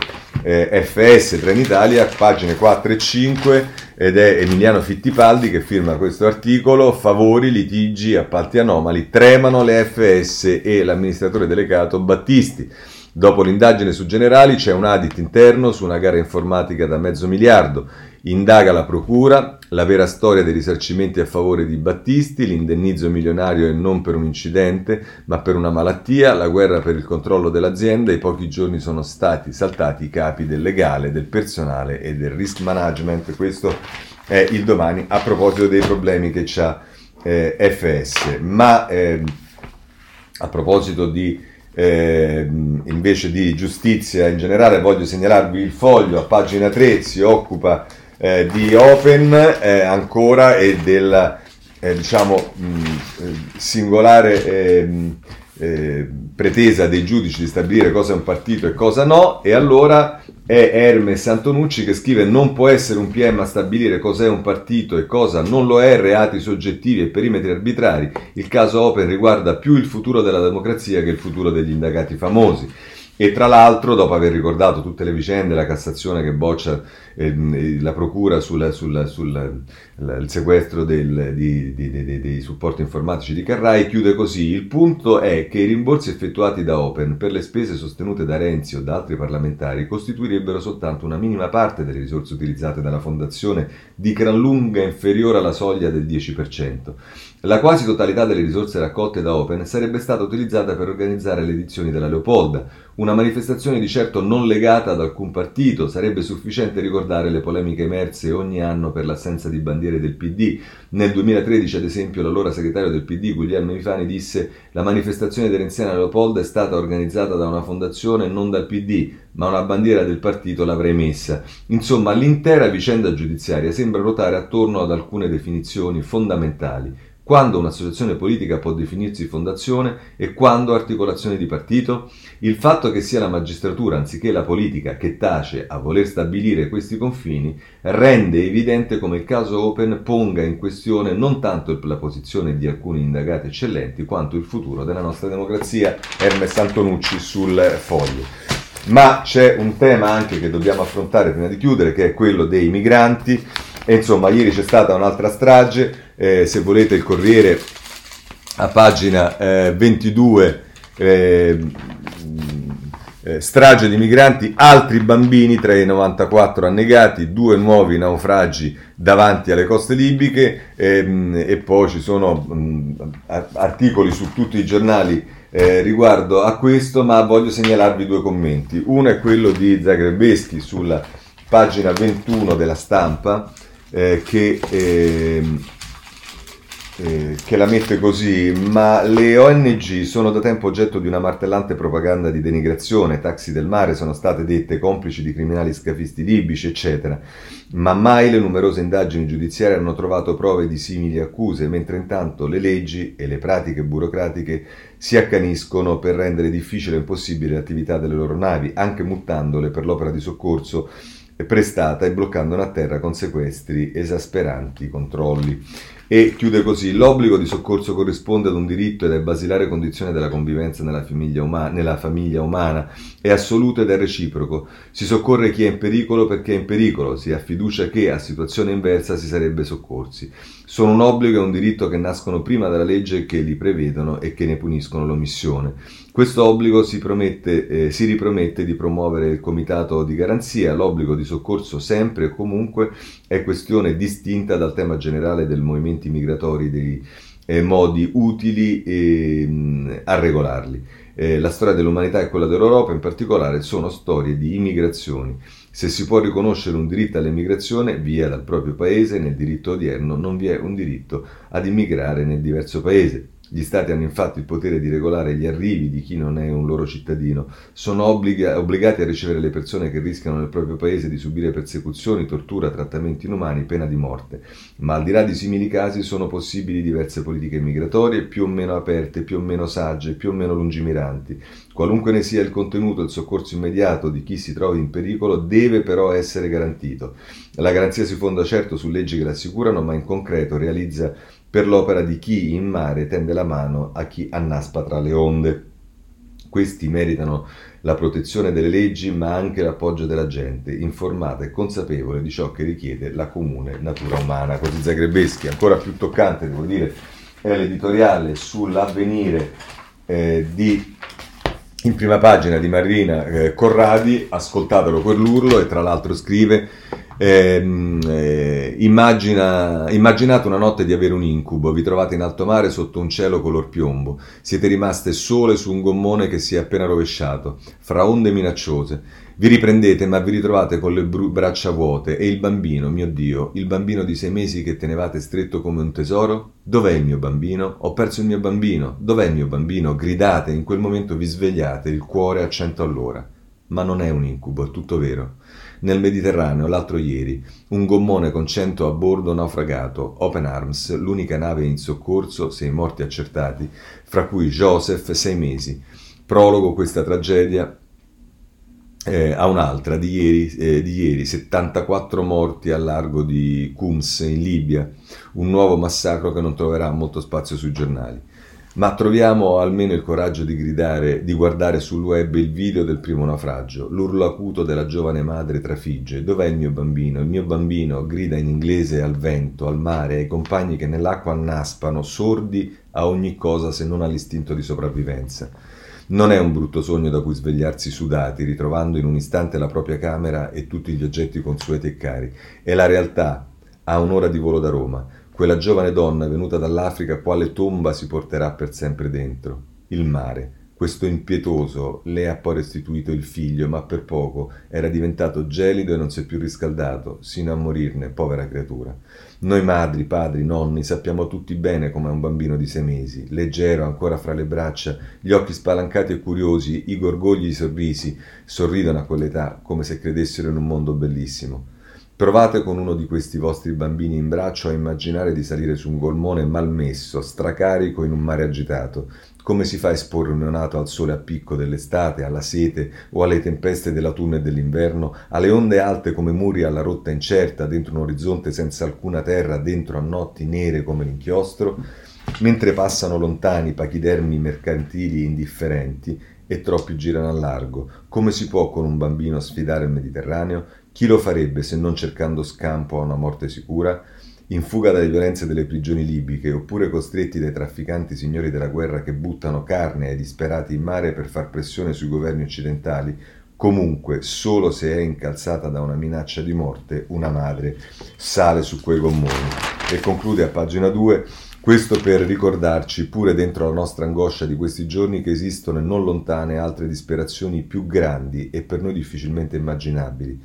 Eh, F S Trenitalia, pagine quattro e cinque, ed è Emiliano Fittipaldi che firma questo articolo, favori, litigi, appalti anomali, tremano le F S e l'amministratore delegato Battisti. Dopo l'indagine su Generali c'è un audit interno su una gara informatica da mezzo miliardo, indaga la procura, la vera storia dei risarcimenti a favore di Battisti, l'indennizzo milionario e non per un incidente ma per una malattia, la guerra per il controllo dell'azienda, i pochi giorni sono stati saltati i capi del legale, del personale e del risk management. Questo è il Domani a proposito dei problemi che c'ha eh, F S. Ma eh, a proposito di Eh, invece di giustizia in generale voglio segnalarvi il Foglio, a pagina tre si occupa eh, di Open eh, ancora, e del eh, diciamo mh, singolare eh, eh, pretesa dei giudici di stabilire cosa è un partito e cosa no, e allora è Erme Santonucci che scrive non può essere un P M a stabilire cos'è un partito e cosa non lo è, reati soggettivi e perimetri arbitrari, il caso Open riguarda più il futuro della democrazia che il futuro degli indagati famosi. E tra l'altro, dopo aver ricordato tutte le vicende, la Cassazione che boccia ehm, la procura sul sequestro del, di, di, di, dei supporti informatici di Carrai, chiude così: il punto è che i rimborsi effettuati da Open per le spese sostenute da Renzi o da altri parlamentari costituirebbero soltanto una minima parte delle risorse utilizzate dalla fondazione, di gran lunga inferiore alla soglia del dieci per cento. La quasi totalità delle risorse raccolte da Open sarebbe stata utilizzata per organizzare le edizioni della Leopolda, una manifestazione di certo non legata ad alcun partito, sarebbe sufficiente ricordare ricordare le polemiche emerse ogni anno per l'assenza di bandiere del P D. Nel duemilatredici, ad esempio, l'allora segretario del P D, Guglielmo Ivani, disse: «La manifestazione derenziana Leopolda è stata organizzata da una fondazione, non dal P D, ma una bandiera del partito l'avrei messa». Insomma, l'intera vicenda giudiziaria sembra ruotare attorno ad alcune definizioni fondamentali. Quando un'associazione politica può definirsi fondazione e quando articolazione di partito? Il fatto che sia la magistratura anziché la politica che tace a voler stabilire questi confini rende evidente come il caso Open ponga in questione non tanto la posizione di alcuni indagati eccellenti quanto il futuro della nostra democrazia. Hermes Antonucci sul Foglio. Ma c'è un tema anche che dobbiamo affrontare prima di chiudere, che è quello dei migranti. E insomma, ieri c'è stata un'altra strage, eh, se volete il Corriere a pagina eh, ventidue, eh, eh, strage di migranti, altri bambini tra i novantaquattro annegati, due nuovi naufragi davanti alle coste libiche, ehm, e poi ci sono mh, articoli su tutti i giornali Eh, riguardo a questo, ma voglio segnalarvi due commenti. Uno è quello di Zagrebeschi sulla pagina ventuno della Stampa, eh, che, eh, eh, che la mette così: ma le O N G sono da tempo oggetto di una martellante propaganda di denigrazione, taxi del mare sono state dette complici di criminali scafisti libici, eccetera, ma mai le numerose indagini giudiziarie hanno trovato prove di simili accuse, mentre intanto le leggi e le pratiche burocratiche si accaniscono per rendere difficile e impossibile l'attività delle loro navi, anche multandole per l'opera di soccorso prestata e bloccandone a terra con sequestri, esasperanti controlli. E chiude così: l'obbligo di soccorso corrisponde ad un diritto ed è basilare condizione della convivenza nella famiglia, umana, nella famiglia umana, è assoluto ed è reciproco, si soccorre chi è in pericolo perché è in pericolo, si ha fiducia che a situazione inversa si sarebbe soccorsi, sono un obbligo e un diritto che nascono prima dalla legge, che li prevedono e che ne puniscono l'omissione. Questo obbligo si, promette, eh, si ripromette di promuovere il comitato di garanzia, l'obbligo di soccorso sempre e comunque è questione distinta dal tema generale del movimento migratori, dei eh, modi utili e, mh, a regolarli. Eh, la storia dell'umanità e quella dell'Europa in particolare sono storie di immigrazioni. Se si può riconoscere un diritto all'immigrazione via dal proprio paese, nel diritto odierno non vi è un diritto ad immigrare nel diverso paese. Gli Stati hanno infatti il potere di regolare gli arrivi di chi non è un loro cittadino, sono obbliga- obbligati a ricevere le persone che rischiano nel proprio paese di subire persecuzioni, tortura, trattamenti inumani, pena di morte. Ma al di là di simili casi sono possibili diverse politiche migratorie, più o meno aperte, più o meno sagge, più o meno lungimiranti. Qualunque ne sia il contenuto, il soccorso immediato di chi si trovi in pericolo deve però essere garantito. La garanzia si fonda certo su leggi che l'assicurano, ma in concreto realizza per l'opera di chi in mare tende la mano a chi annaspa tra le onde. Questi meritano la protezione delle leggi, ma anche l'appoggio della gente, informata e consapevole di ciò che richiede la comune natura umana. Così Zagrebeschi. Ancora più toccante, devo dire, è l'editoriale sull'Avvenire eh, di, in prima pagina di Marina eh, Corradi, ascoltatelo quell'urlo, e tra l'altro scrive: Eh, eh, immagina, immaginate una notte di avere un incubo, vi trovate in alto mare sotto un cielo color piombo, siete rimaste sole su un gommone che si è appena rovesciato, fra onde minacciose, vi riprendete ma vi ritrovate con le bru- braccia vuote e il bambino, mio Dio, il bambino di sei mesi che tenevate stretto come un tesoro? Dov'è il mio bambino? Ho perso il mio bambino, dov'è il mio bambino? Gridate, in quel momento vi svegliate, il cuore a cento all'ora. Ma non è un incubo, è tutto vero. Nel Mediterraneo, l'altro ieri, un gommone con cento a bordo naufragato, Open Arms, l'unica nave in soccorso, sei morti accertati, fra cui Joseph, sei mesi. Prologo questa tragedia eh, a un'altra di ieri, eh, di ieri, settantaquattro morti al largo di Kums, in Libia, un nuovo massacro che non troverà molto spazio sui giornali. Ma troviamo almeno il coraggio di gridare, di guardare sul web il video del primo naufragio, l'urlo acuto della giovane madre trafigge, dov'è il mio bambino? Il mio bambino grida in inglese al vento, al mare, ai compagni che nell'acqua annaspano, sordi a ogni cosa se non all'istinto di sopravvivenza. Non è un brutto sogno da cui svegliarsi sudati, ritrovando in un istante la propria camera e tutti gli oggetti consueti e cari. È la realtà, a un'ora di volo da Roma. Quella giovane donna venuta dall'Africa, quale tomba si porterà per sempre dentro? Il mare, Questo impietoso le ha poi restituito il figlio, ma per poco, era diventato gelido e non si è più riscaldato, sino a morirne, povera creatura. Noi madri, padri, nonni sappiamo tutti bene com'è un bambino di sei mesi, leggero ancora fra le braccia, gli occhi spalancati e curiosi, i gorgogli e i sorrisi, sorridono a quell'età come se credessero in un mondo bellissimo. Provate con uno di questi vostri bambini in braccio a immaginare di salire su un gommone malmesso, stracarico in un mare agitato. Come si fa a esporre un neonato al sole a picco dell'estate, alla sete o alle tempeste dell'autunno e dell'inverno, alle onde alte come muri alla rotta incerta, dentro un orizzonte senza alcuna terra, dentro a notti nere come l'inchiostro, mentre passano lontani pachidermi mercantili indifferenti e troppi girano al largo? Come si può con un bambino sfidare il Mediterraneo? Chi lo farebbe se non cercando scampo a una morte sicura? In fuga dalle violenze delle prigioni libiche, oppure costretti dai trafficanti signori della guerra che buttano carne ai disperati in mare per far pressione sui governi occidentali, comunque, solo se è incalzata da una minaccia di morte, una madre sale su quei gommoni. E conclude a pagina due: questo per ricordarci, pure dentro la nostra angoscia di questi giorni, che esistono e non lontane altre disperazioni più grandi e per noi difficilmente immaginabili.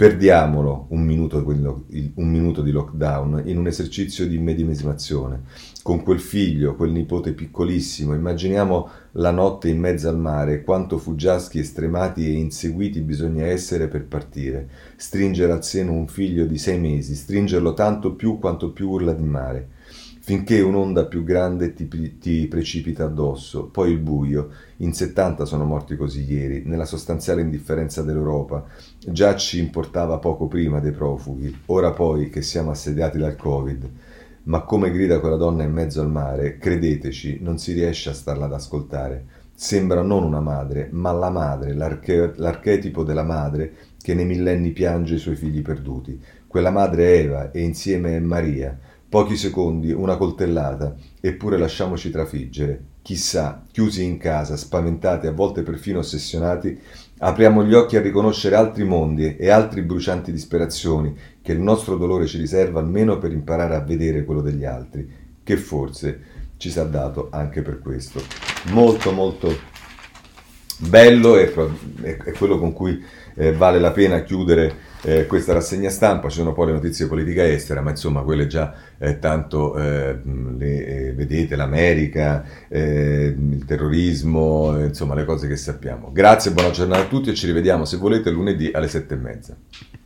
Perdiamolo un minuto, un minuto di lockdown in un esercizio di medesimazione. Con quel figlio, quel nipote piccolissimo, immaginiamo la notte in mezzo al mare, quanto fuggiaschi, estremati e inseguiti bisogna essere per partire. Stringere al seno un figlio di sei mesi, stringerlo tanto più quanto più urla di mare, finché un'onda più grande ti, ti precipita addosso, poi il buio. In settanta sono morti così ieri, nella sostanziale indifferenza dell'Europa. Già ci importava poco prima dei profughi, ora poi che siamo assediati dal Covid. Ma come grida quella donna in mezzo al mare, credeteci, non si riesce a starla ad ascoltare. Sembra non una madre, ma la madre, l'arche- l'archetipo della madre che nei millenni piange i suoi figli perduti. Quella madre è Eva e insieme è Maria. Pochi secondi, una coltellata, eppure lasciamoci trafiggere. Chissà, chiusi in casa, spaventati, a volte perfino ossessionati, apriamo gli occhi a riconoscere altri mondi e altri brucianti disperazioni che il nostro dolore ci riserva, almeno per imparare a vedere quello degli altri, che forse ci sarà dato anche per questo. Molto, molto bello, e è quello con cui eh, vale la pena chiudere Eh, questa rassegna stampa. Ci sono poi le notizie di politica estera, ma insomma quelle già eh, tanto eh, le, eh, vedete, l'America, eh, il terrorismo, eh, insomma le cose che sappiamo. Grazie, buona giornata a tutti e ci rivediamo, se volete, lunedì alle sette e mezza.